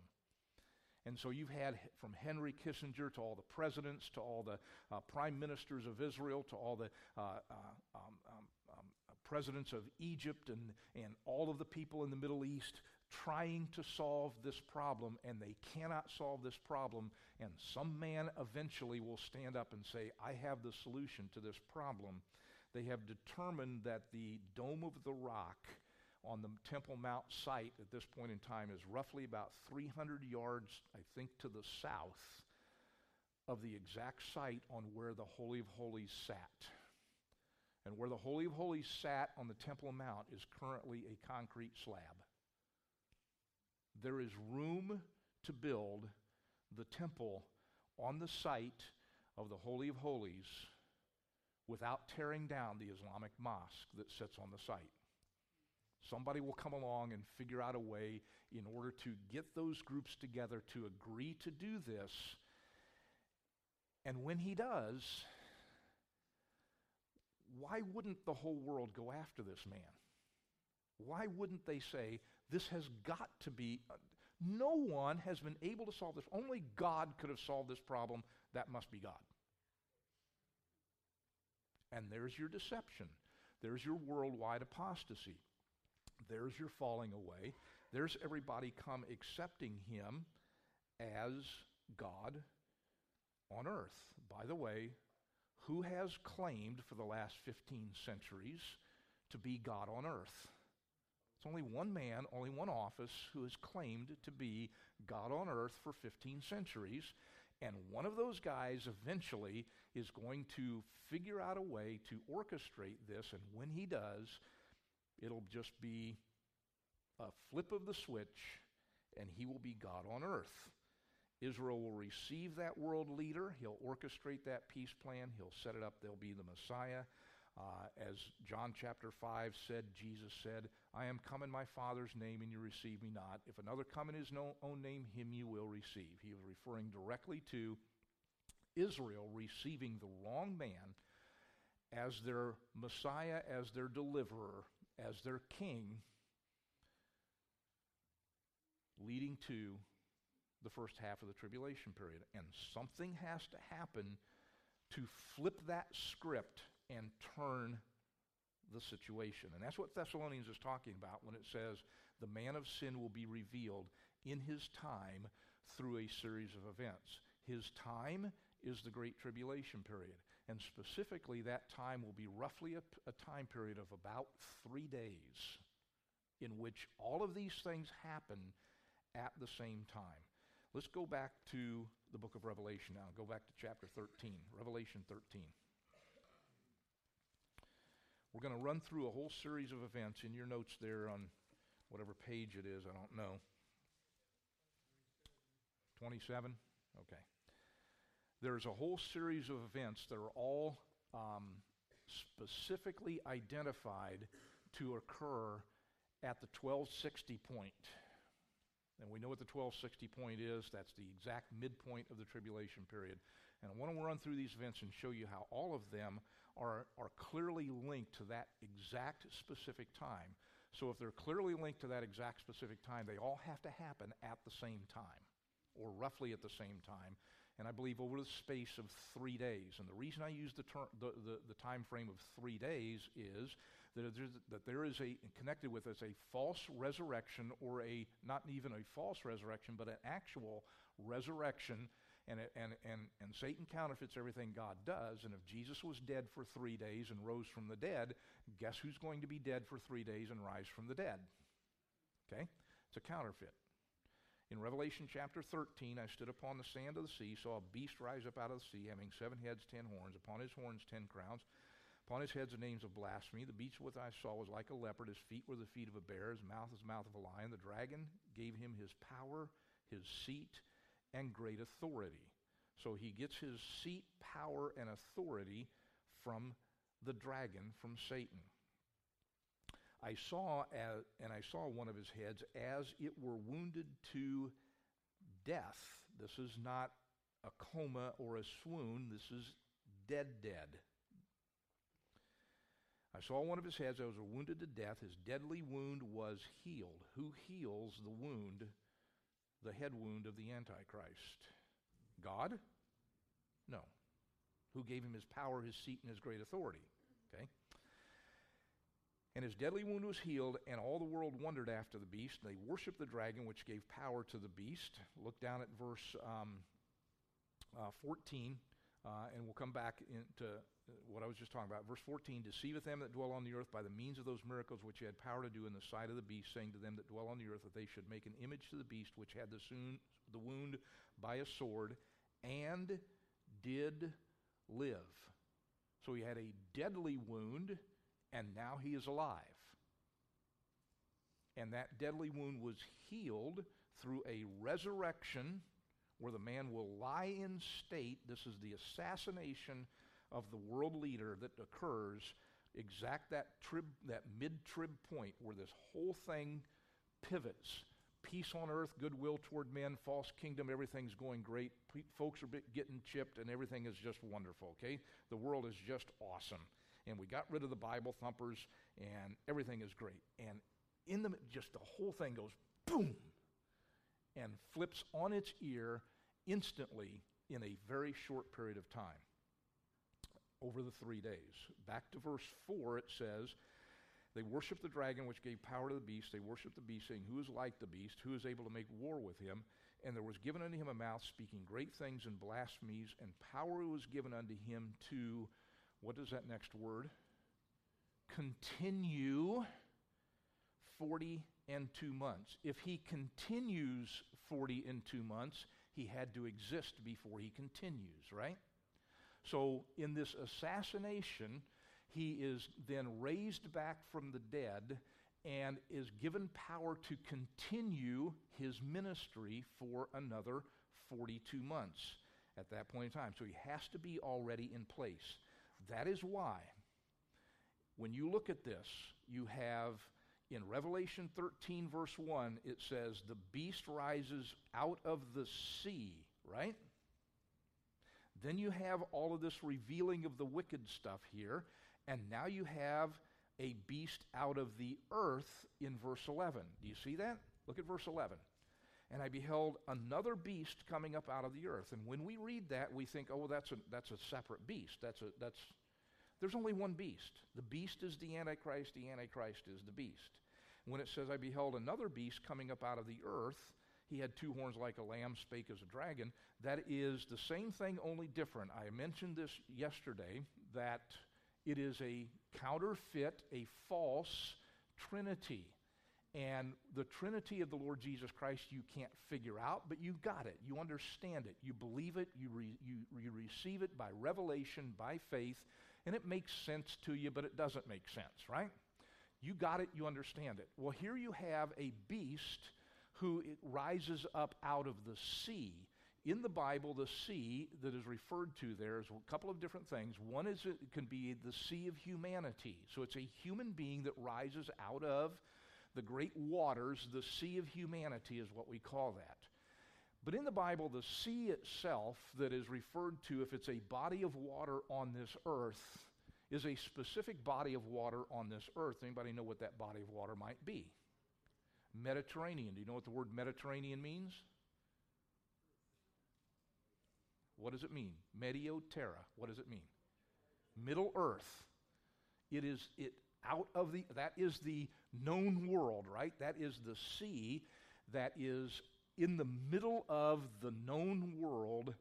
And so you've had from Henry Kissinger to all the presidents, to all the uh, prime ministers of Israel, to all the uh, uh, um, um, um, presidents of Egypt and, and all of the people in the Middle East trying to solve this problem, and they cannot solve this problem. And some man eventually will stand up and say, I have the solution to this problem. They have determined that the Dome of the Rock on the Temple Mount site at this point in time is roughly about three hundred yards, I think, to the south of the exact site on where the Holy of Holies sat. And where the Holy of Holies sat on the Temple Mount is currently a concrete slab. There is room to build the temple on the site of the Holy of Holies without tearing down the Islamic mosque that sits on the site. Somebody will come along and figure out a way in order to get those groups together to agree to do this. And when he does, why wouldn't the whole world go after this man? Why wouldn't they say, this has got to be, uh, no one has been able to solve this. Only God could have solved this problem. That must be God. And there's your deception. There's your worldwide apostasy. There's your falling away. There's everybody come accepting him as God on earth. By the way, who has claimed for the last fifteen centuries to be God on earth? It's only one man, only one office who has claimed to be God on earth for fifteen centuries. And one of those guys eventually is going to figure out a way to orchestrate this. And when he does, it'll just be a flip of the switch, and he will be God on earth. Israel will receive that world leader. He'll orchestrate that peace plan. He'll set it up. They'll be the Messiah. Uh, as John chapter five said, Jesus said, I am come in my Father's name, and you receive me not. If another come in his own name, him you will receive. He was referring directly to Israel receiving the wrong man as their Messiah, as their deliverer, as their king, leading to the first half of the tribulation period. And something has to happen to flip that script and turn the situation. And that's what Thessalonians is talking about when it says the man of sin will be revealed in his time through a series of events. His time is the Great Tribulation period. And specifically, that time will be roughly a, a time period of about three days in which all of these things happen at the same time. Let's go back to the book of Revelation now. Go back to chapter thirteen, Revelation thirteen. We're going to run through a whole series of events in your notes there on whatever page it is, I don't know. twenty-seven? Okay. There's a whole series of events that are all um, specifically identified to occur at the twelve sixty point. And we know what the twelve sixty point is. That's the exact midpoint of the tribulation period. And I want to run through these events and show you how all of them are, are clearly linked to that exact specific time. So if they're clearly linked to that exact specific time, they all have to happen at the same time, or roughly at the same time, and I believe over the space of three days. And the reason I use the, ter- the, the, the time frame of three days is that, there's, that there is a, connected with this, a false resurrection, or a, not even a false resurrection, but an actual resurrection, and, and, and, and Satan counterfeits everything God does. And if Jesus was dead for three days and rose from the dead, guess who's going to be dead for three days and rise from the dead? Okay? It's a counterfeit. In Revelation chapter thirteen, I stood upon the sand of the sea, saw a beast rise up out of the sea, having seven heads, ten horns, upon his horns ten crowns, upon his heads the names of blasphemy. The beast which I saw was like a leopard, his feet were the feet of a bear, his mouth is the mouth of a lion. The dragon gave him his power, his seat, and great authority. So he gets his seat, power, and authority from the dragon, from Satan. I saw, as, and I saw one of his heads as it were wounded to death. This is not a coma or a swoon. This is dead, dead. I saw one of his heads as it were wounded to death. His deadly wound was healed. Who heals the wound, the head wound of the Antichrist? God? No. Who gave him his power, his seat, and his great authority? Okay? And his deadly wound was healed, and all the world wondered after the beast. They worshiped the dragon, which gave power to the beast. Look down at verse um, uh, fourteen, uh, and we'll come back into what I was just talking about. Verse fourteen, deceiveth them that dwell on the earth by the means of those miracles which he had power to do in the sight of the beast, saying to them that dwell on the earth that they should make an image to the beast which had the, soon, the wound by a sword, and did live. So he had a deadly wound, and now he is alive. And that deadly wound was healed through a resurrection where the man will lie in state. This is the assassination of the world leader that occurs exact that trib, that mid-trib point where this whole thing pivots. Peace on earth, goodwill toward men, false kingdom, everything's going great. P- folks are getting chipped and everything is just wonderful, okay? The world is just awesome. And we got rid of the Bible thumpers, and everything is great. And in the just the whole thing goes boom, and flips on its ear instantly in a very short period of time. Over the three days. Back to verse four, it says, "They worship the dragon, which gave power to the beast. They worship the beast, saying, Who is like the beast? Who is able to make war with him? And there was given unto him a mouth, speaking great things and blasphemies, and power was given unto him to." What is that next word? Continue forty and two months. If he continues forty and two months, he had to exist before he continues, right? So in this assassination, he is then raised back from the dead and is given power to continue his ministry for another forty-two months at that point in time. So he has to be already in place. That is why, when you look at this, you have in Revelation thirteen, verse one, it says, the beast rises out of the sea, right? Then you have all of this revealing of the wicked stuff here, and now you have a beast out of the earth in verse eleven. Do you see that? Look at verse eleven. And I beheld another beast coming up out of the earth. And when we read that, we think, oh, that's a, that's a separate beast. That's a, that's, there's only one beast. The beast is the Antichrist. The Antichrist is the beast. When it says, I beheld another beast coming up out of the earth, he had two horns like a lamb, spake as a dragon. That is the same thing, only different. I mentioned this yesterday, that it is a counterfeit, a false trinity. And the Trinity of the Lord Jesus Christ you can't figure out, but you got it. You understand it. You believe it. You, re, you, you receive it by revelation, by faith, and it makes sense to you, but it doesn't make sense, right? You got it. You understand it. Well, here you have a beast who rises up out of the sea. In the Bible, the sea that is referred to there is a couple of different things. One is it can be the sea of humanity. So it's a human being that rises out of the great waters, the sea of humanity is what we call that. But in the Bible, the sea itself that is referred to, if it's a body of water on this earth, is a specific body of water on this earth. Anybody know what that body of water might be? Mediterranean. Do you know what the word Mediterranean means? What does it mean? Medio terra. What does it mean? Middle earth. It is, it out of the, that is the known world, right? That is the sea that is in the middle of the known world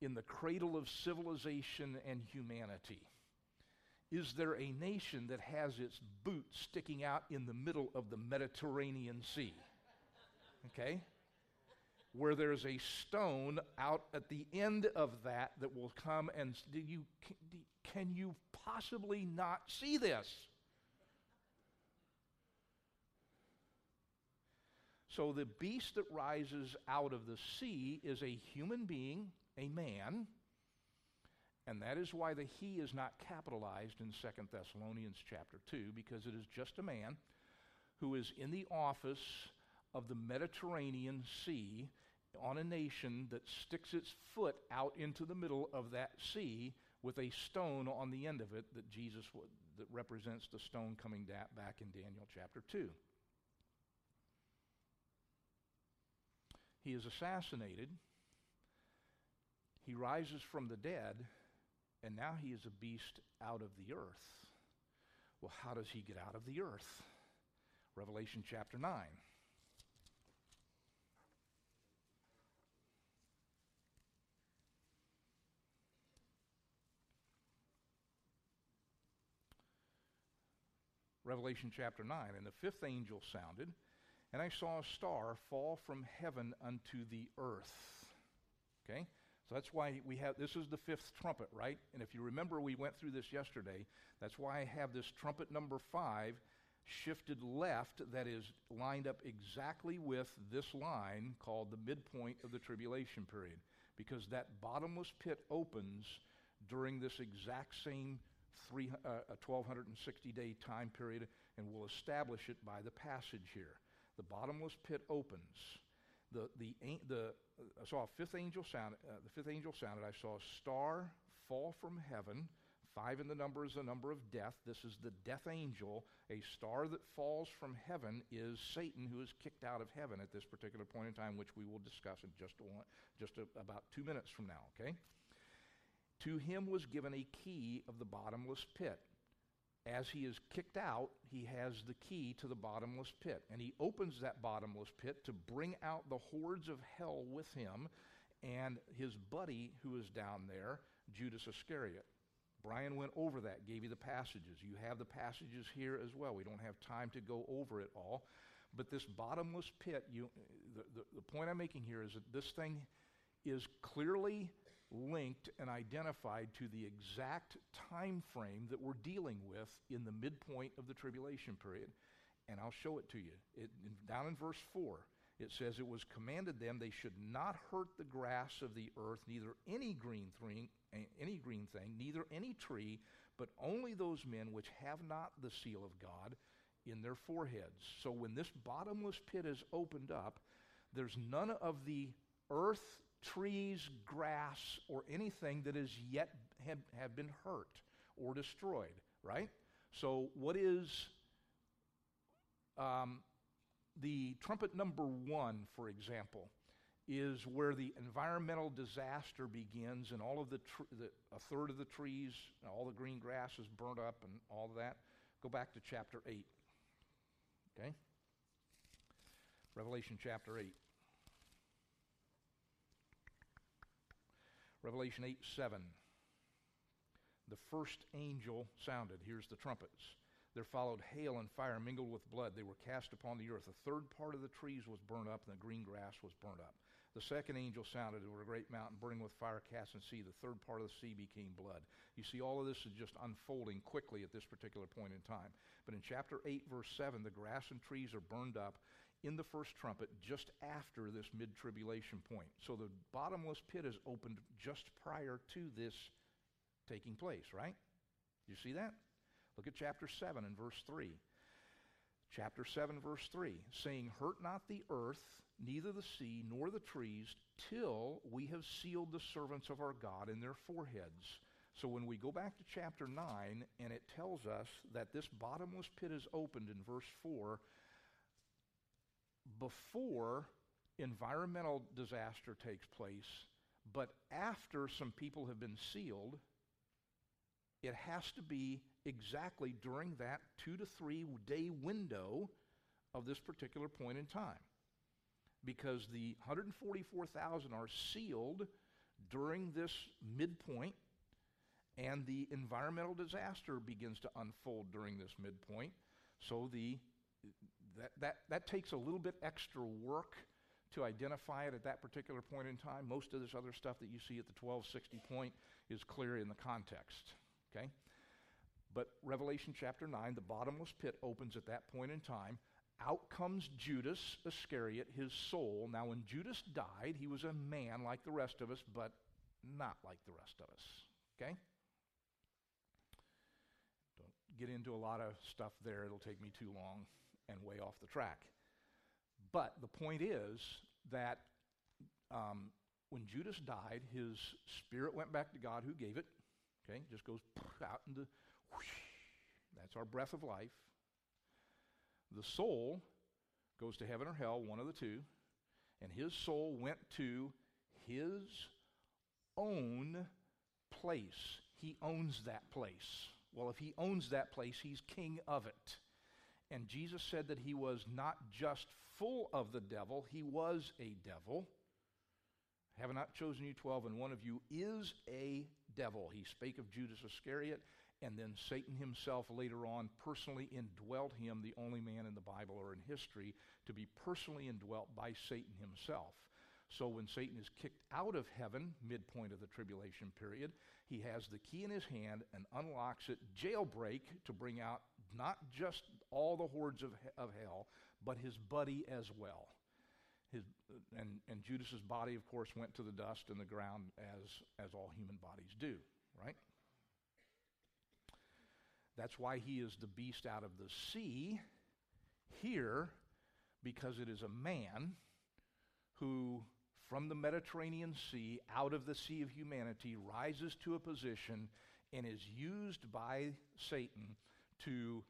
in the cradle of civilization and humanity? Is there a nation that has its boot sticking out in the middle of the Mediterranean Sea? Okay? Where there's a stone out at the end of that that will come and do you, can you possibly not see this? So the beast that rises out of the sea is a human being, a man, and that is why the he is not capitalized in Second Thessalonians chapter two, because it is just a man who is in the office of the Mediterranean Sea on a nation that sticks its foot out into the middle of that sea with a stone on the end of it that Jesus would, that represents the stone coming back in Daniel chapter two. He is assassinated, he rises from the dead, and now he is a beast out of the earth. Well, how does he get out of the earth? Revelation chapter nine. Revelation chapter nine, and the fifth angel sounded, and I saw a star fall from heaven unto the earth. Okay? So that's why we have, this is the fifth trumpet, right? And if you remember, we went through this yesterday. That's why I have this trumpet number five shifted left, that is lined up exactly with this line called the midpoint of the tribulation period, because that bottomless pit opens during this exact same three, uh, a twelve sixty day time period, and we'll establish it by the passage here. The bottomless pit opens. The, the, the, I saw a fifth angel sound, uh, the fifth angel sounded. I saw a star fall from heaven. Five in the number is the number of death. This is the death angel. A star that falls from heaven is Satan, who is kicked out of heaven at this particular point in time, which we will discuss in just, one, just a, about two minutes from now. Okay? To him was given a key of the bottomless pit. As he is kicked out, he has the key to the bottomless pit, and he opens that bottomless pit to bring out the hordes of hell with him and his buddy who is down there, Judas Iscariot. Brian went over that, gave you the passages. You have the passages here as well. We don't have time to go over it all, but this bottomless pit, you, the, the, the point I'm making here is that this thing is clearly linked and identified to the exact time frame that we're dealing with in the midpoint of the tribulation period. And I'll show it to you. It, down in verse four, it says, it was commanded them they should not hurt the grass of the earth, neither any green thing, any green thing, neither any tree, but only those men which have not the seal of God in their foreheads. So when this bottomless pit is opened up, there's none of the earth, trees, grass, or anything that is yet have, have been hurt or destroyed, right? So what is um, the trumpet number one, for example, is where the environmental disaster begins and all of the, tr the a third of the trees, all the green grass is burnt up and all that. Go back to chapter eight, okay? Revelation chapter eight. Revelation eight, seven, the first angel sounded. Here's the trumpets. There followed hail and fire mingled with blood. They were cast upon the earth. A third part of the trees was burnt up, and the green grass was burnt up. The second angel sounded over a great mountain, burning with fire, cast in sea. The third part of the sea became blood. You see, all of this is just unfolding quickly at this particular point in time. But in chapter eight, verse seven, the grass and trees are burned up in the first trumpet just after this mid-tribulation point. So the bottomless pit is opened just prior to this taking place, right? You see that? Look at chapter seven and verse three. Chapter seven, verse three, saying, hurt not the earth, neither the sea, nor the trees, till we have sealed the servants of our God in their foreheads. So when we go back to chapter nine, and it tells us that this bottomless pit is opened in verse four, before environmental disaster takes place, but after some people have been sealed, it has to be exactly during that two to three day window of this particular point in time, because the one hundred forty-four thousand are sealed during this midpoint, and the environmental disaster begins to unfold during this midpoint. So the that that that takes a little bit extra work to identify it at that particular point in time. Most of this other stuff that you see at the twelve sixty point is clear in the context, okay? But Revelation chapter nine, the bottomless pit opens at that point in time. Out comes Judas Iscariot, his soul. Now, when Judas died, he was a man like the rest of us, but not like the rest of us, okay? Don't get into a lot of stuff there. It'll take me too long and way off the track. But the point is that um, when Judas died, his spirit went back to God who gave it. Okay, just goes out into, whoosh, that's our breath of life. The soul goes to heaven or hell, one of the two, and his soul went to his own place. He owns that place. Well, if he owns that place, he's king of it. And Jesus said that he was not just full of the devil, he was a devil. Have I not chosen you twelve, and one of you is a devil? He spake of Judas Iscariot, and then Satan himself later on personally indwelt him, the only man in the Bible or in history to be personally indwelt by Satan himself. So when Satan is kicked out of heaven, midpoint of the tribulation period, he has the key in his hand and unlocks it, jailbreak, to bring out not just all the hordes of, of hell, but his buddy as well. His, and, and Judas's body, of course, went to the dust and the ground as, as all human bodies do, right? That's why he is the beast out of the sea here, because it is a man who, from the Mediterranean Sea, out of the sea of humanity, rises to a position and is used by Satan to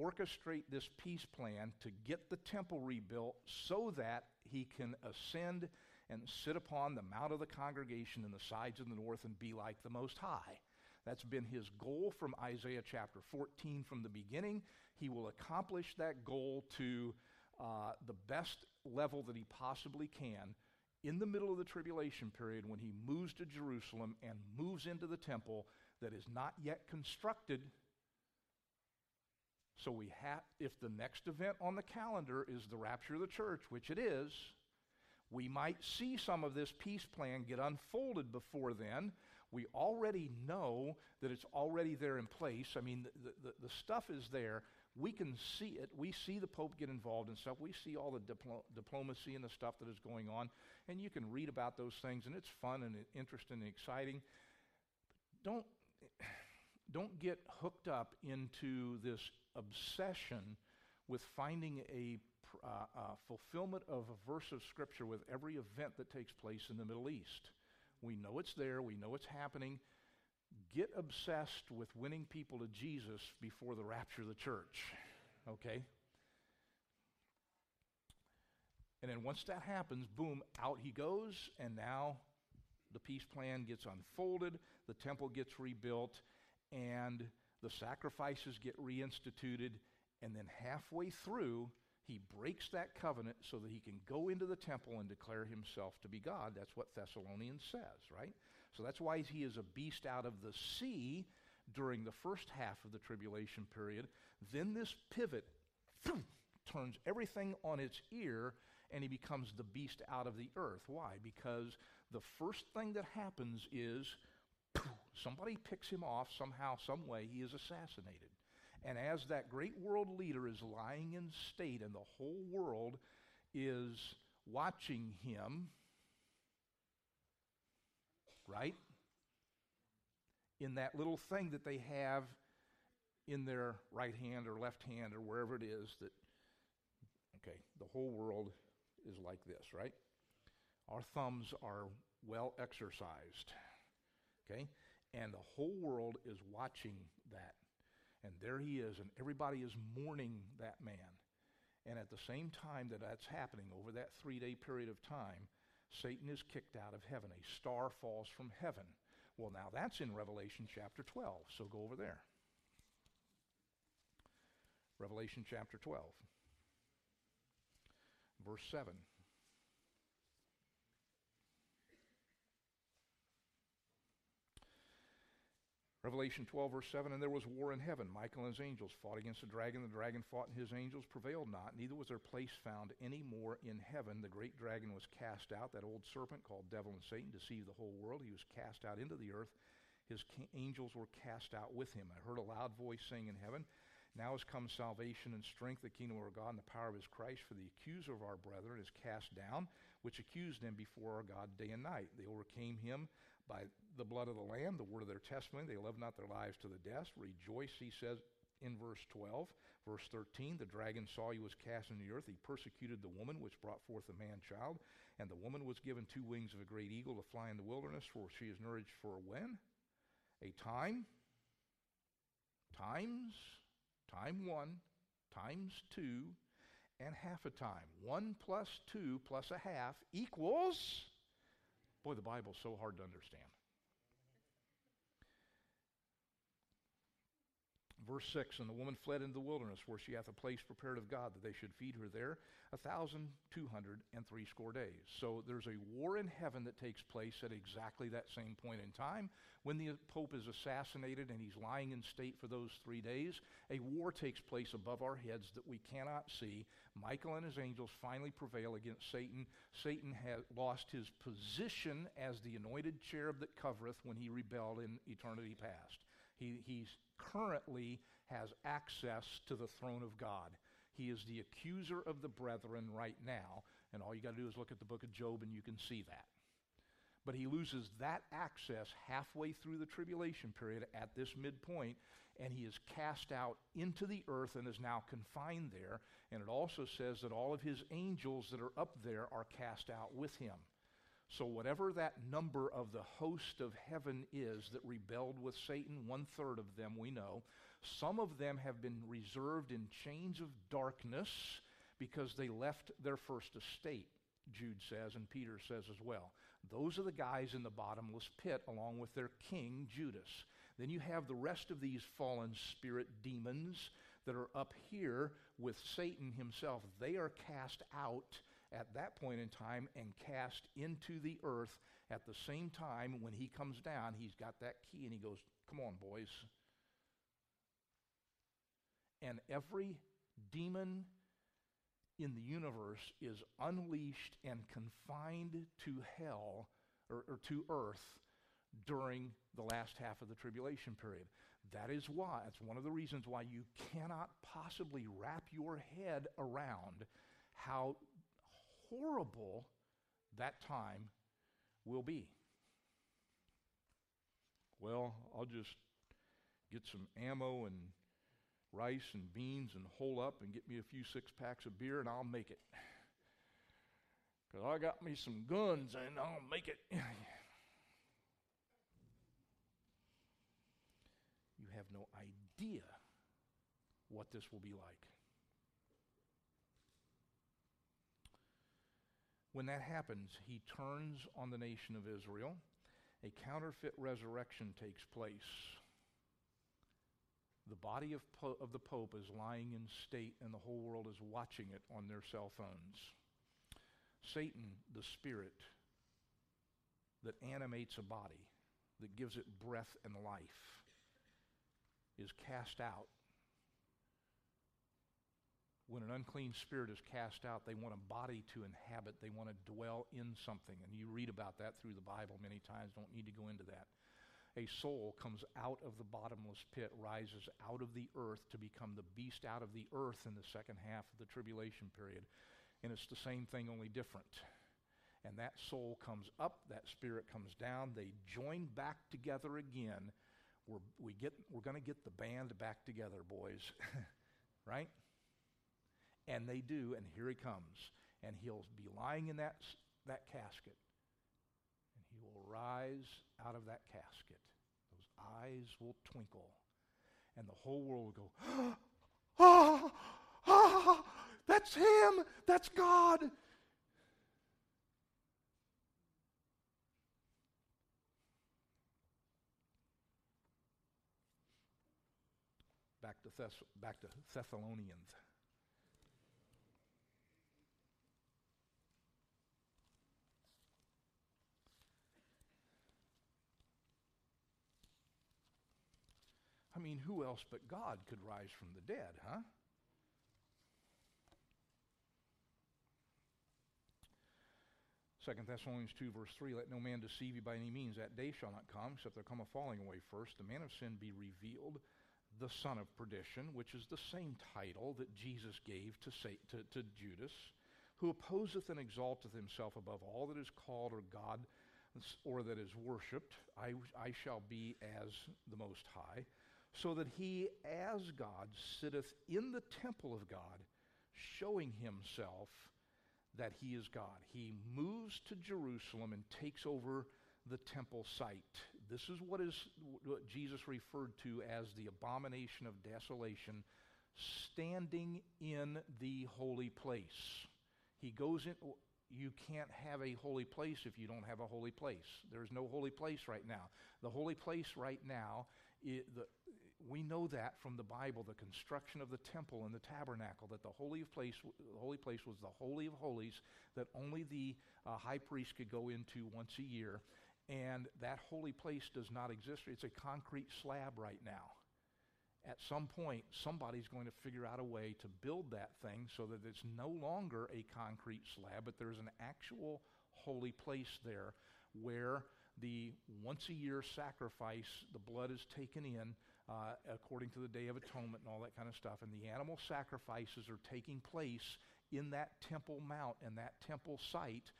orchestrate this peace plan to get the temple rebuilt so that he can ascend and sit upon the Mount of the Congregation in the sides of the north and be like the Most High. That's been his goal from Isaiah chapter fourteen from the beginning. He will accomplish that goal to Uh, the best level that he possibly can in the middle of the tribulation period, when he moves to Jerusalem and moves into the temple that is not yet constructed. So we have, if the next event on the calendar is the rapture of the church, which it is, we might see some of this peace plan get unfolded before then. We already know that it's already there in place. I mean, the, the, the stuff is there. We can see it. We see the Pope get involved in stuff. We see all the diplo- diplomacy and the stuff that is going on. And you can read about those things, and it's fun and interesting and exciting. But don't, don't get hooked up into this obsession with finding a Uh, uh, fulfillment of a verse of Scripture with every event that takes place in the Middle East. We know it's there. We know it's happening. Get obsessed with winning people to Jesus before the rapture of the church, okay? And then once that happens, boom, out he goes, and now the peace plan gets unfolded, the temple gets rebuilt, and the sacrifices get reinstituted, and then halfway through, he breaks that covenant so that he can go into the temple and declare himself to be God. That's what Thessalonians says, right? So that's why he is a beast out of the sea during the first half of the tribulation period. Then this pivot turns everything on its ear, and he becomes the beast out of the earth. Why? Because the first thing that happens is somebody picks him off somehow, some way. He is assassinated. And as that great world leader is lying in state and the whole world is watching him, right? In that little thing that they have in their right hand or left hand or wherever it is that, okay, the whole world is like this, right? Our thumbs are well exercised, okay? And the whole world is watching that. And there he is, and everybody is mourning that man. And at the same time that that's happening, over that three-day period of time, Satan is kicked out of heaven. A star falls from heaven. Well, now that's in Revelation chapter twelve, so go over there. Revelation chapter twelve, verse seven. Revelation twelve, verse seven, and there was war in heaven. Michael and his angels fought against the dragon. The dragon fought, and his angels prevailed not. Neither was their place found any more in heaven. The great dragon was cast out. That old serpent called devil and Satan deceived the whole world. He was cast out into the earth. His angels were cast out with him. I heard a loud voice saying in heaven, now has come salvation and strength, the kingdom of our God, and the power of his Christ, for the accuser of our brethren is cast down, which accused them before our God day and night. They overcame him by the blood of the Lamb, the word of their testimony. They loved not their lives to the death. Rejoice, he says in verse twelve. Verse thirteen, the dragon saw he was cast into the earth. He persecuted the woman, which brought forth the man-child, and the woman was given two wings of a great eagle to fly in the wilderness, for she is nourished for when? A time, times, time one, times two, and half a time. One plus two plus a half equals, boy, the Bible's so hard to understand. Verse six, and the woman fled into the wilderness, where she hath a place prepared of God, that they should feed her there a thousand two hundred and threescore days. So there's a war in heaven that takes place at exactly that same point in time. When the Pope is assassinated and he's lying in state for those three days, a war takes place above our heads that we cannot see. Michael and his angels finally prevail against Satan. Satan has lost his position as the anointed cherub that covereth when he rebelled in eternity past. He, he's currently has access to the throne of God. He is the accuser of the brethren right now, and all you got to do is look at the book of Job and you can see that. But he loses that access halfway through the tribulation period at this midpoint, and he is cast out into the earth and is now confined there. And it also says that all of his angels that are up there are cast out with him. So whatever that number of the host of heaven is that rebelled with Satan, one-third of them we know, some of them have been reserved in chains of darkness because they left their first estate, Jude says, and Peter says as well. Those are the guys in the bottomless pit along with their king, Judas. Then you have the rest of these fallen spirit demons that are up here with Satan himself. They are cast out at that point in time and cast into the earth at the same time. When he comes down, he's got that key and he goes, come on, boys. And every demon in the universe is unleashed and confined to hell or, or to earth during the last half of the tribulation period. That is why, that's one of the reasons why you cannot possibly wrap your head around how horrible that time will be. Well, I'll just get some ammo and rice and beans and hole up and get me a few six packs of beer and I'll make it. Because I got me some guns and I'll make it. You have no idea what this will be like. When that happens, he turns on the nation of Israel. A counterfeit resurrection takes place. The body of, po- of the Pope is lying in state, and the whole world is watching it on their cell phones. Satan, the spirit that animates a body, that gives it breath and life, is cast out. When an unclean spirit is cast out, they want a body to inhabit. They want to dwell in something. And you read about that through the Bible many times. Don't need to go into that. A soul comes out of the bottomless pit, rises out of the earth to become the beast out of the earth in the second half of the tribulation period. And it's the same thing, only different. And that soul comes up, that spirit comes down, they join back together again. We're, we get, we're going to get the band back together, boys. Right? And they do, and here he comes. And he'll be lying in that, that casket. And he will rise out of that casket. Those eyes will twinkle. And the whole world will go, ah, ah, ah, that's him, that's God. Back to, Thess- back to Thessalonians. mean, who else but God could rise from the dead, huh? Second Thessalonians two, verse three, let no man deceive you by any means. That day shall not come, except there come a falling away first. The man of sin be revealed, the son of perdition, which is the same title that Jesus gave to, Satan, to, to Judas, who opposeth and exalteth himself above all that is called or God or that is worshipped. I, I shall be as the Most High, so that he as God sitteth in the temple of God, showing himself that he is God. He moves to Jerusalem and takes over the temple site. This is what is what Jesus referred to as the abomination of desolation, standing in the holy place. He goes in. You can't have a holy place if you don't have a holy place. There's no holy place right now. The holy place right now, it, the, we know that from the Bible, the construction of the temple and the tabernacle, that the holy place, the holy place was the holy of holies that only the uh, high priest could go into once a year. And that holy place does not exist. It's a concrete slab right now. At some point, somebody's going to figure out a way to build that thing so that it's no longer a concrete slab, but there's an actual holy place there where the once-a-year sacrifice, the blood is taken in uh, according to the Day of Atonement and all that kind of stuff, and the animal sacrifices are taking place in that Temple Mount and that temple site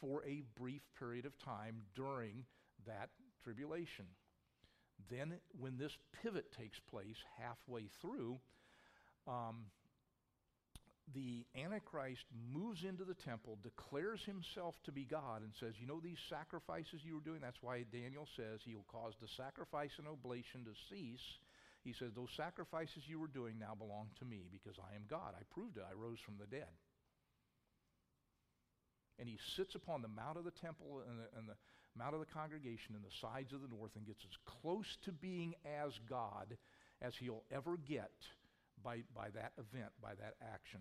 for a brief period of time during that tribulation. Then when this pivot takes place halfway through, um, the Antichrist moves into the temple, declares himself to be God, and says, you know these sacrifices you were doing? That's why Daniel says he'll cause the sacrifice and oblation to cease. He says, those sacrifices you were doing now belong to me because I am God. I proved it. I rose from the dead. And he sits upon the mount of the temple and the, and the mount of the congregation and the sides of the north and gets as close to being as God as he'll ever get by, by that event, by that action.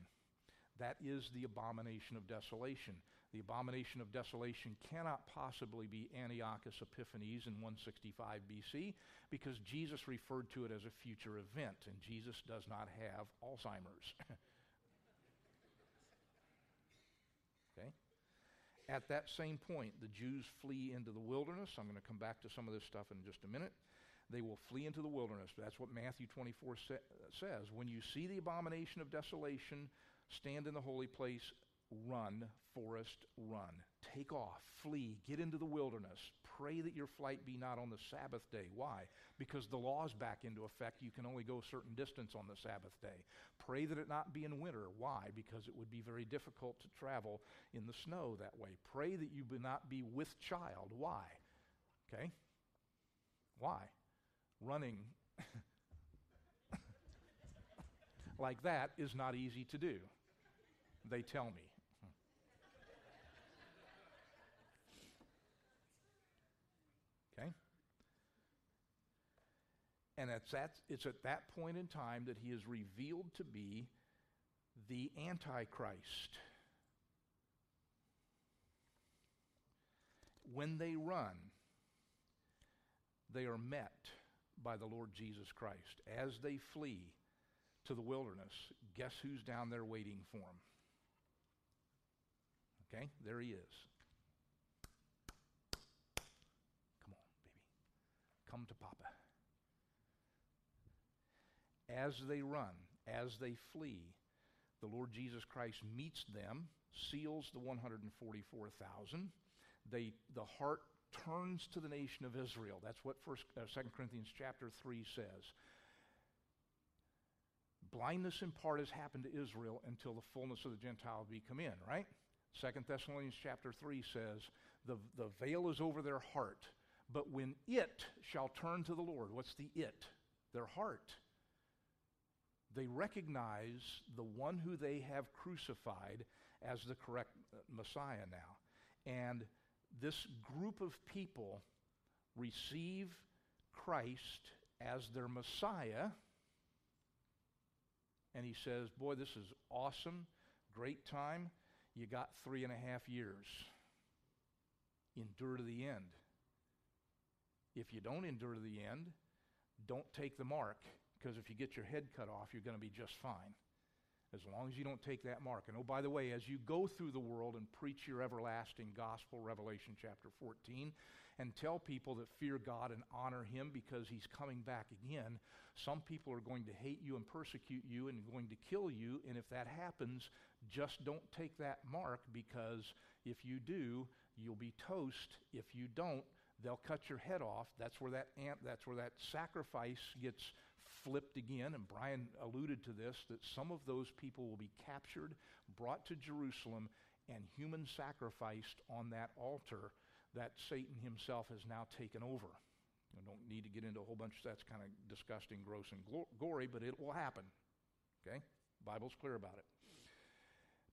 That is the abomination of desolation. The abomination of desolation cannot possibly be Antiochus Epiphanes in one sixty-five B C because Jesus referred to it as a future event, and Jesus does not have Alzheimer's. Okay? At that same point, the Jews flee into the wilderness. I'm going to come back to some of this stuff in just a minute. They will flee into the wilderness. That's what Matthew twenty-four sa- says. When you see the abomination of desolation, stand in the holy place, run, forest, run. Take off, flee, get into the wilderness. Pray that your flight be not on the Sabbath day. Why? Because the law is back into effect. You can only go a certain distance on the Sabbath day. Pray that it not be in winter. Why? Because it would be very difficult to travel in the snow that way. Pray that you be not be with child. Why? Okay? Why? Running like that is not easy to do, they tell me. Okay? And it's, that, it's at that point in time that he is revealed to be the Antichrist. When they run, they are met by the Lord Jesus Christ. As they flee to the wilderness, guess who's down there waiting for them? Okay? There he is. Come to Papa. As they run, as they flee, the Lord Jesus Christ meets them, seals the one hundred forty-four thousand. They, the heart turns to the nation of Israel. That's what first, uh, Second Corinthians chapter three says. Blindness in part has happened to Israel until the fullness of the Gentiles be come in, right? Second Thessalonians chapter three says, the, the veil is over their heart. But when it shall turn to the Lord, what's the it? Their heart. They recognize the one who they have crucified as the correct Messiah now. And this group of people receive Christ as their Messiah. And he says, boy, this is awesome, great time. You got three and a half years. Endure to the end. If you don't endure to the end, don't take the mark, because if you get your head cut off, you're going to be just fine, as long as you don't take that mark. And oh, by the way, as you go through the world and preach your everlasting gospel, Revelation chapter fourteen, and tell people that fear God and honor Him because He's coming back again, some people are going to hate you and persecute you and going to kill you. And if that happens, just don't take that mark, because if you do, you'll be toast. If you don't, they'll cut your head off. That's where that ant, that's where that sacrifice gets flipped again, and Brian alluded to this, that some of those people will be captured, brought to Jerusalem, and human sacrificed on that altar that Satan himself has now taken over. I don't need to get into a whole bunch, that's kind of disgusting, gross, and gory, but it will happen, okay? Bible's clear about it.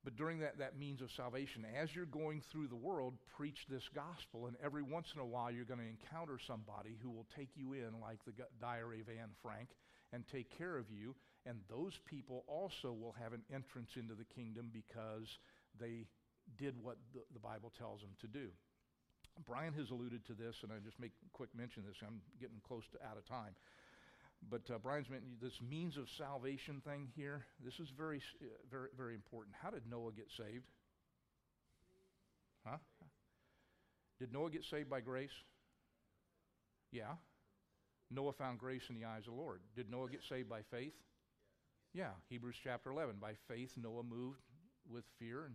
But during that, that means of salvation, as you're going through the world, preach this gospel, and every once in a while you're going to encounter somebody who will take you in, like the Diary of Anne Frank, and take care of you, and those people also will have an entrance into the kingdom because they did what the, the Bible tells them to do. Brian has alluded to this, and I just make quick mention of this. I'm getting close to out of time. But uh, Brian's mentioned this means of salvation thing here. This is very, very, very important. How did Noah get saved? Huh? Did Noah get saved by grace? Yeah. Noah found grace in the eyes of the Lord. Did Noah get saved by faith? Yeah. Hebrews chapter eleven. By faith, Noah moved with fear. And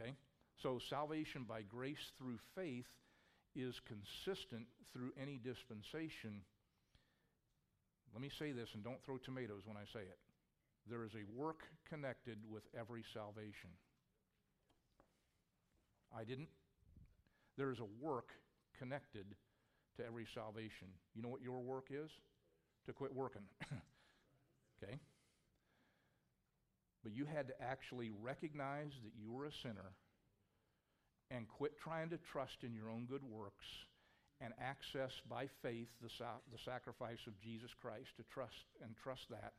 okay. So salvation by grace through faith is consistent through any dispensation. Let me say this, and don't throw tomatoes when I say it. There is a work connected with every salvation. I didn't. There is a work connected to every salvation. You know what your work is? To quit working. Okay? But you had to actually recognize that you were a sinner and quit trying to trust in your own good works, and access by faith the, sa the sacrifice of Jesus Christ, to trust and trust that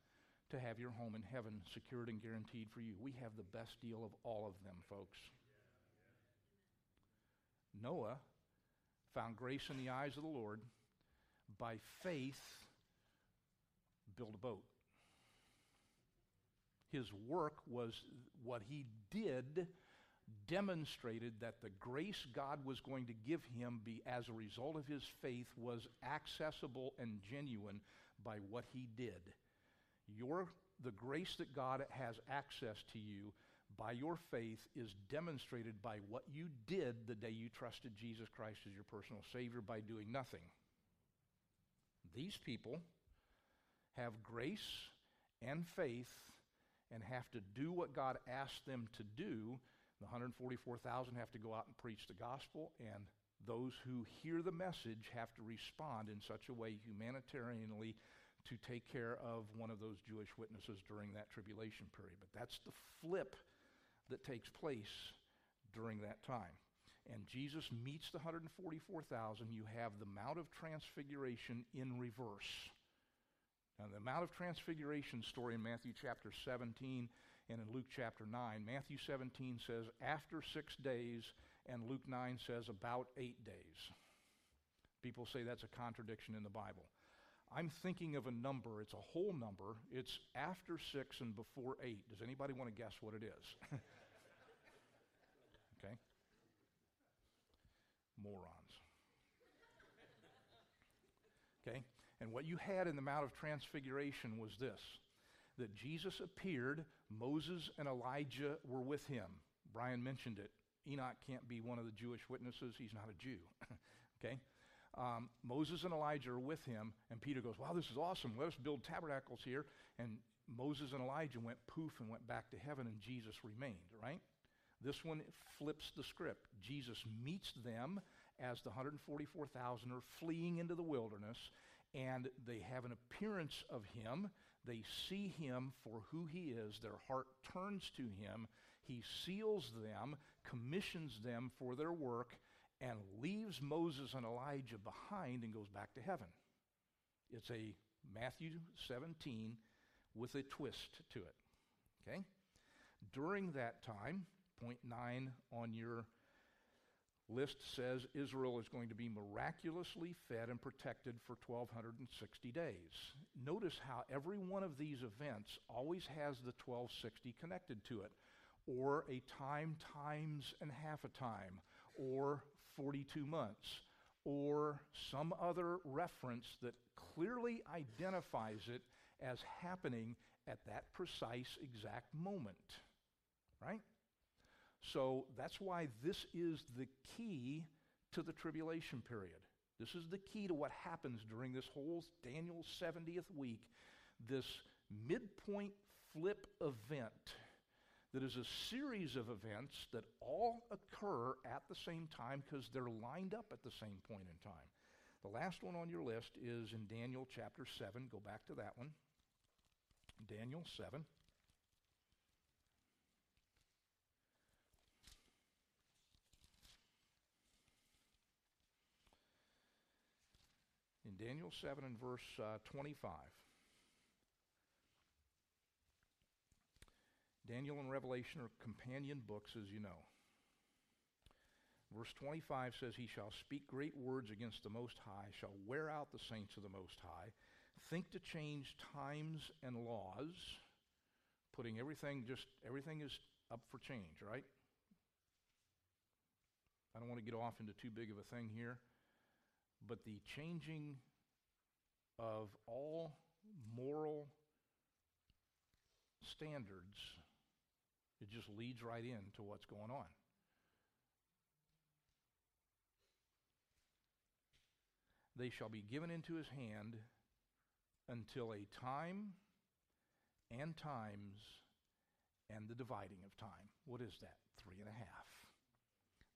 to have your home in heaven secured and guaranteed for you. We have the best deal of all of them, folks. Noah found grace in the eyes of the Lord. By faith, built a boat. His work was what he did, demonstrated that the grace God was going to give him be as a result of his faith was accessible and genuine by what he did. Your, the grace that God has access to you by your faith is demonstrated by what you did the day you trusted Jesus Christ as your personal Savior, by doing nothing. These people have grace and faith and have to do what God asked them to do. The one hundred forty-four thousand have to go out and preach the gospel, and those who hear the message have to respond in such a way humanitarianly to take care of one of those Jewish witnesses during that tribulation period. But that's the flip that takes place during that time. And Jesus meets the one hundred forty-four thousand. You have the Mount of Transfiguration in reverse. Now, the Mount of Transfiguration story in Matthew chapter seventeen and in Luke chapter nine, Matthew seventeen says after six days, and Luke nine says about eight days. People say that's a contradiction in the Bible. I'm thinking of a number. It's a whole number. It's after six and before eight. Does anybody want to guess what it is? Okay. Morons. Okay? And what you had in the Mount of Transfiguration was this, that Jesus appeared, Moses and Elijah were with him. Brian mentioned it. Enoch can't be one of the Jewish witnesses. He's not a Jew. Okay? Um, Moses and Elijah are with him, and Peter goes, wow, this is awesome. Let us build tabernacles here. And Moses and Elijah went poof and went back to heaven, and Jesus remained, right? This one flips the script. Jesus meets them as the one hundred forty-four thousand are fleeing into the wilderness, and they have an appearance of him. They see him for who he is. Their heart turns to him. He seals them, commissions them for their work, and leaves Moses and Elijah behind and goes back to heaven. It's a Matthew seventeen with a twist to it. Okay? During that time, point nine on your list says Israel is going to be miraculously fed and protected for twelve sixty days. Notice how every one of these events always has the twelve sixty connected to it, or a time times and half a time, or forty-two months, or some other reference that clearly identifies it as happening at that precise exact moment, right? So that's why this is the key to the tribulation period. This is the key to what happens during this whole Daniel's seventieth week, this midpoint flip event that is a series of events that all occur at the same time because they're lined up at the same point in time. The last one on your list is in Daniel chapter seven. Go back to that one. Daniel seven. In Daniel seven and verse uh, twenty-five. Daniel and Revelation are companion books, as you know. Verse twenty-five says, "He shall speak great words against the Most High, shall wear out the saints of the Most High, think to change times and laws," putting everything, just everything is up for change, right? I don't want to get off into too big of a thing here, but the changing of all moral standards, it just leads right into what's going on. "They shall be given into his hand until a time and times and the dividing of time." What is that? Three and a half.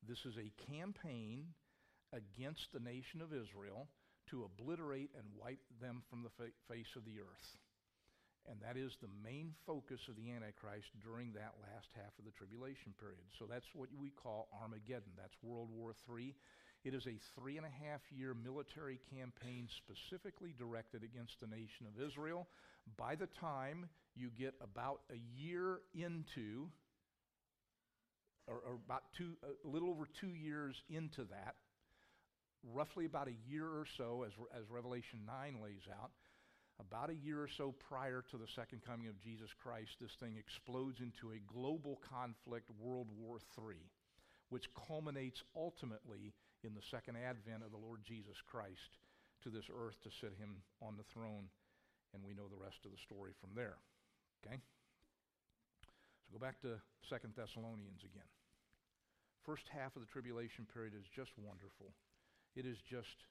This is a campaign against the nation of Israel to obliterate and wipe them from the fa- face of the earth. And that is the main focus of the Antichrist during that last half of the tribulation period. So that's what we call Armageddon. That's World War Three. It is a three and a half year military campaign specifically directed against the nation of Israel. By the time you get about a year into, or, or about two, a little over two years into that, roughly about a year or so, as, as Revelation nine lays out, about a year or so prior to the second coming of Jesus Christ, this thing explodes into a global conflict, World War Three, which culminates ultimately in the second advent of the Lord Jesus Christ to this earth to sit him on the throne, and we know the rest of the story from there, okay? So go back to Second Thessalonians again. First half of the tribulation period is just wonderful. It is just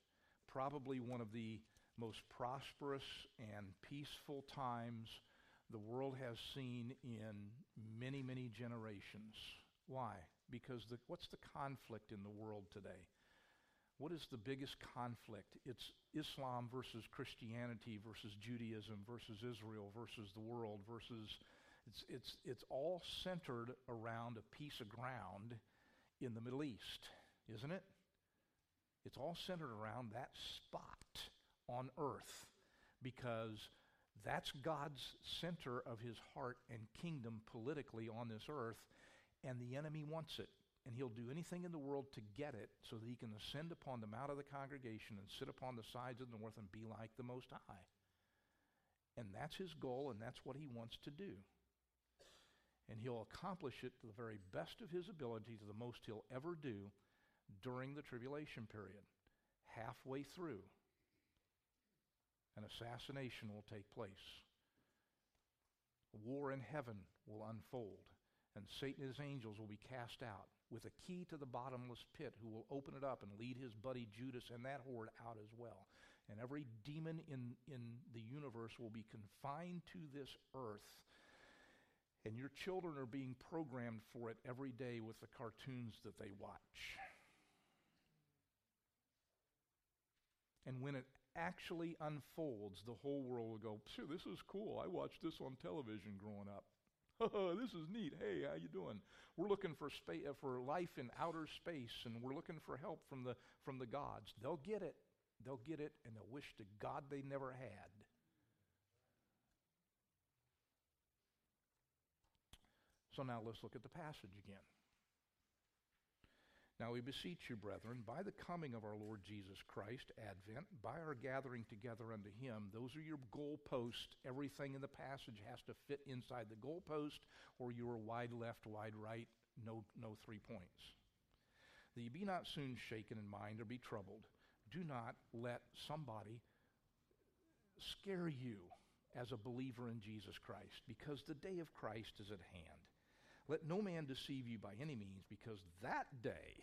probably one of the most prosperous and peaceful times the world has seen in many, many generations. Why? Because the, what's the conflict in the world today? What is the biggest conflict? It's Islam versus Christianity versus Judaism versus Israel versus the world versus... It's, it's, it's all centered around a piece of ground in the Middle East, isn't it? It's all centered around that spot on earth, because that's God's center of his heart and kingdom politically on this earth, and the enemy wants it, and he'll do anything in the world to get it so that he can ascend upon the Mount of the Congregation and sit upon the sides of the north and be like the Most High. And that's his goal, and that's what he wants to do. And he'll accomplish it to the very best of his ability, to the most he'll ever do during the tribulation period. Halfway through, an assassination will take place. War in heaven will unfold, and Satan and his angels will be cast out with a key to the bottomless pit, who will open it up and lead his buddy Judas and that horde out as well. And every demon in, in the universe will be confined to this earth. And your children are being programmed for it every day with the cartoons that they watch. And when it actually unfolds, the whole world will go, "Phew, this is cool. I watched this on television growing up. This is neat. Hey, how you doing? We're looking for spa- for life in outer space, and we're looking for help from the from the gods." They'll get it. They'll get it, and they'll wish to God they never had. So now let's look at the passage again. Now we beseech you, brethren, by the coming of our Lord Jesus Christ, Advent, by our gathering together unto him. Those are your goalposts. Everything in the passage has to fit inside the goalpost, or you are wide left, wide right, no, no three points. That ye be not soon shaken in mind or be troubled. Do not let somebody scare you as a believer in Jesus Christ, because the day of Christ is at hand. Let no man deceive you by any means, because that day,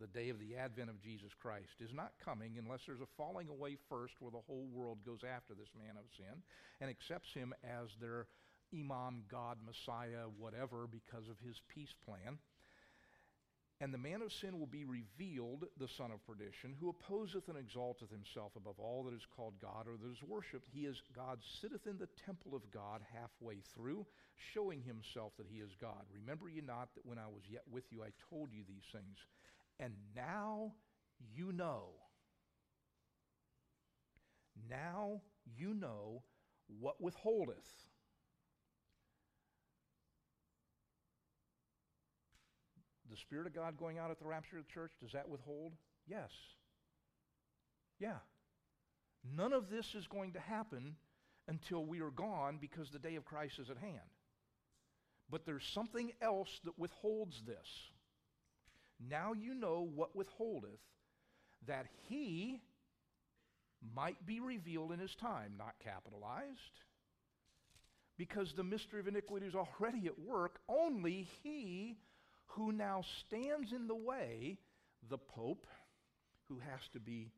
the day of the advent of Jesus Christ, is not coming unless there's a falling away first, where the whole world goes after this man of sin and accepts him as their Imam, God, Messiah, whatever, because of his peace plan. And the man of sin will be revealed, the son of perdition, who opposeth and exalteth himself above all that is called God or that is worshipped. He is God, sitteth in the temple of God halfway through, showing himself that he is God. Remember ye not that when I was yet with you, I told you these things. And now you know. Now you know what withholdeth. The Spirit of God going out at the rapture of the church, does that withhold? Yes. Yeah. None of this is going to happen until we are gone, because the day of Christ is at hand. But there's something else that withholds this. Now you know what withholdeth, that he might be revealed in his time, not capitalized, because the mystery of iniquity is already at work. Only he who now stands in the way, the Pope, who has to be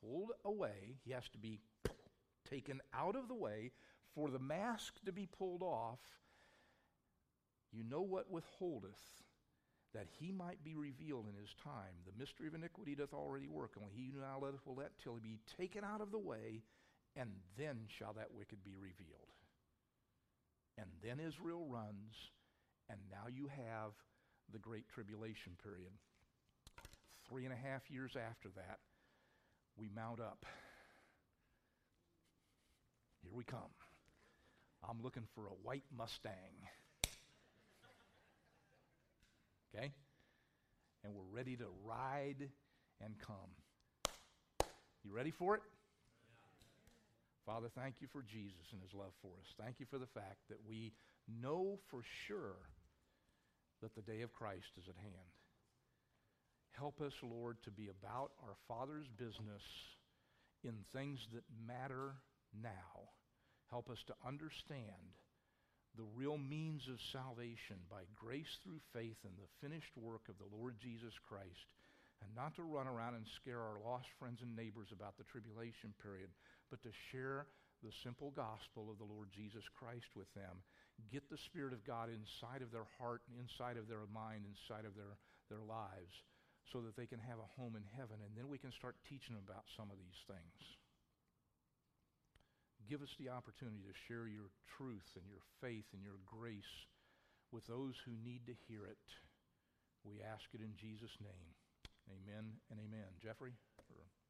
pulled away, he has to be taken out of the way for the mask to be pulled off. You know what withholdeth, that he might be revealed in his time. The mystery of iniquity doth already work, only he who now letteth will let till he be taken out of the way, and then shall that wicked be revealed. And then Israel runs. And now you have the Great Tribulation period. Three and a half years after that, we mount up. Here we come. I'm looking for a white Mustang. Okay? And we're ready to ride and come. You ready for it? Father, thank you for Jesus and his love for us. Thank you for the fact that we know for sure that the day of Christ is at hand. Help us, Lord, to be about our Father's business in things that matter now. Help us to understand the real means of salvation by grace through faith in the finished work of the Lord Jesus Christ, and not to run around and scare our lost friends and neighbors about the tribulation period, but to share the simple gospel of the Lord Jesus Christ with them. Get the Spirit of God inside of their heart, and inside of their mind, inside of their, their lives, so that they can have a home in heaven, and then we can start teaching them about some of these things. Give us the opportunity to share your truth and your faith and your grace with those who need to hear it. We ask it in Jesus' name. Amen and amen. Jeffrey? Or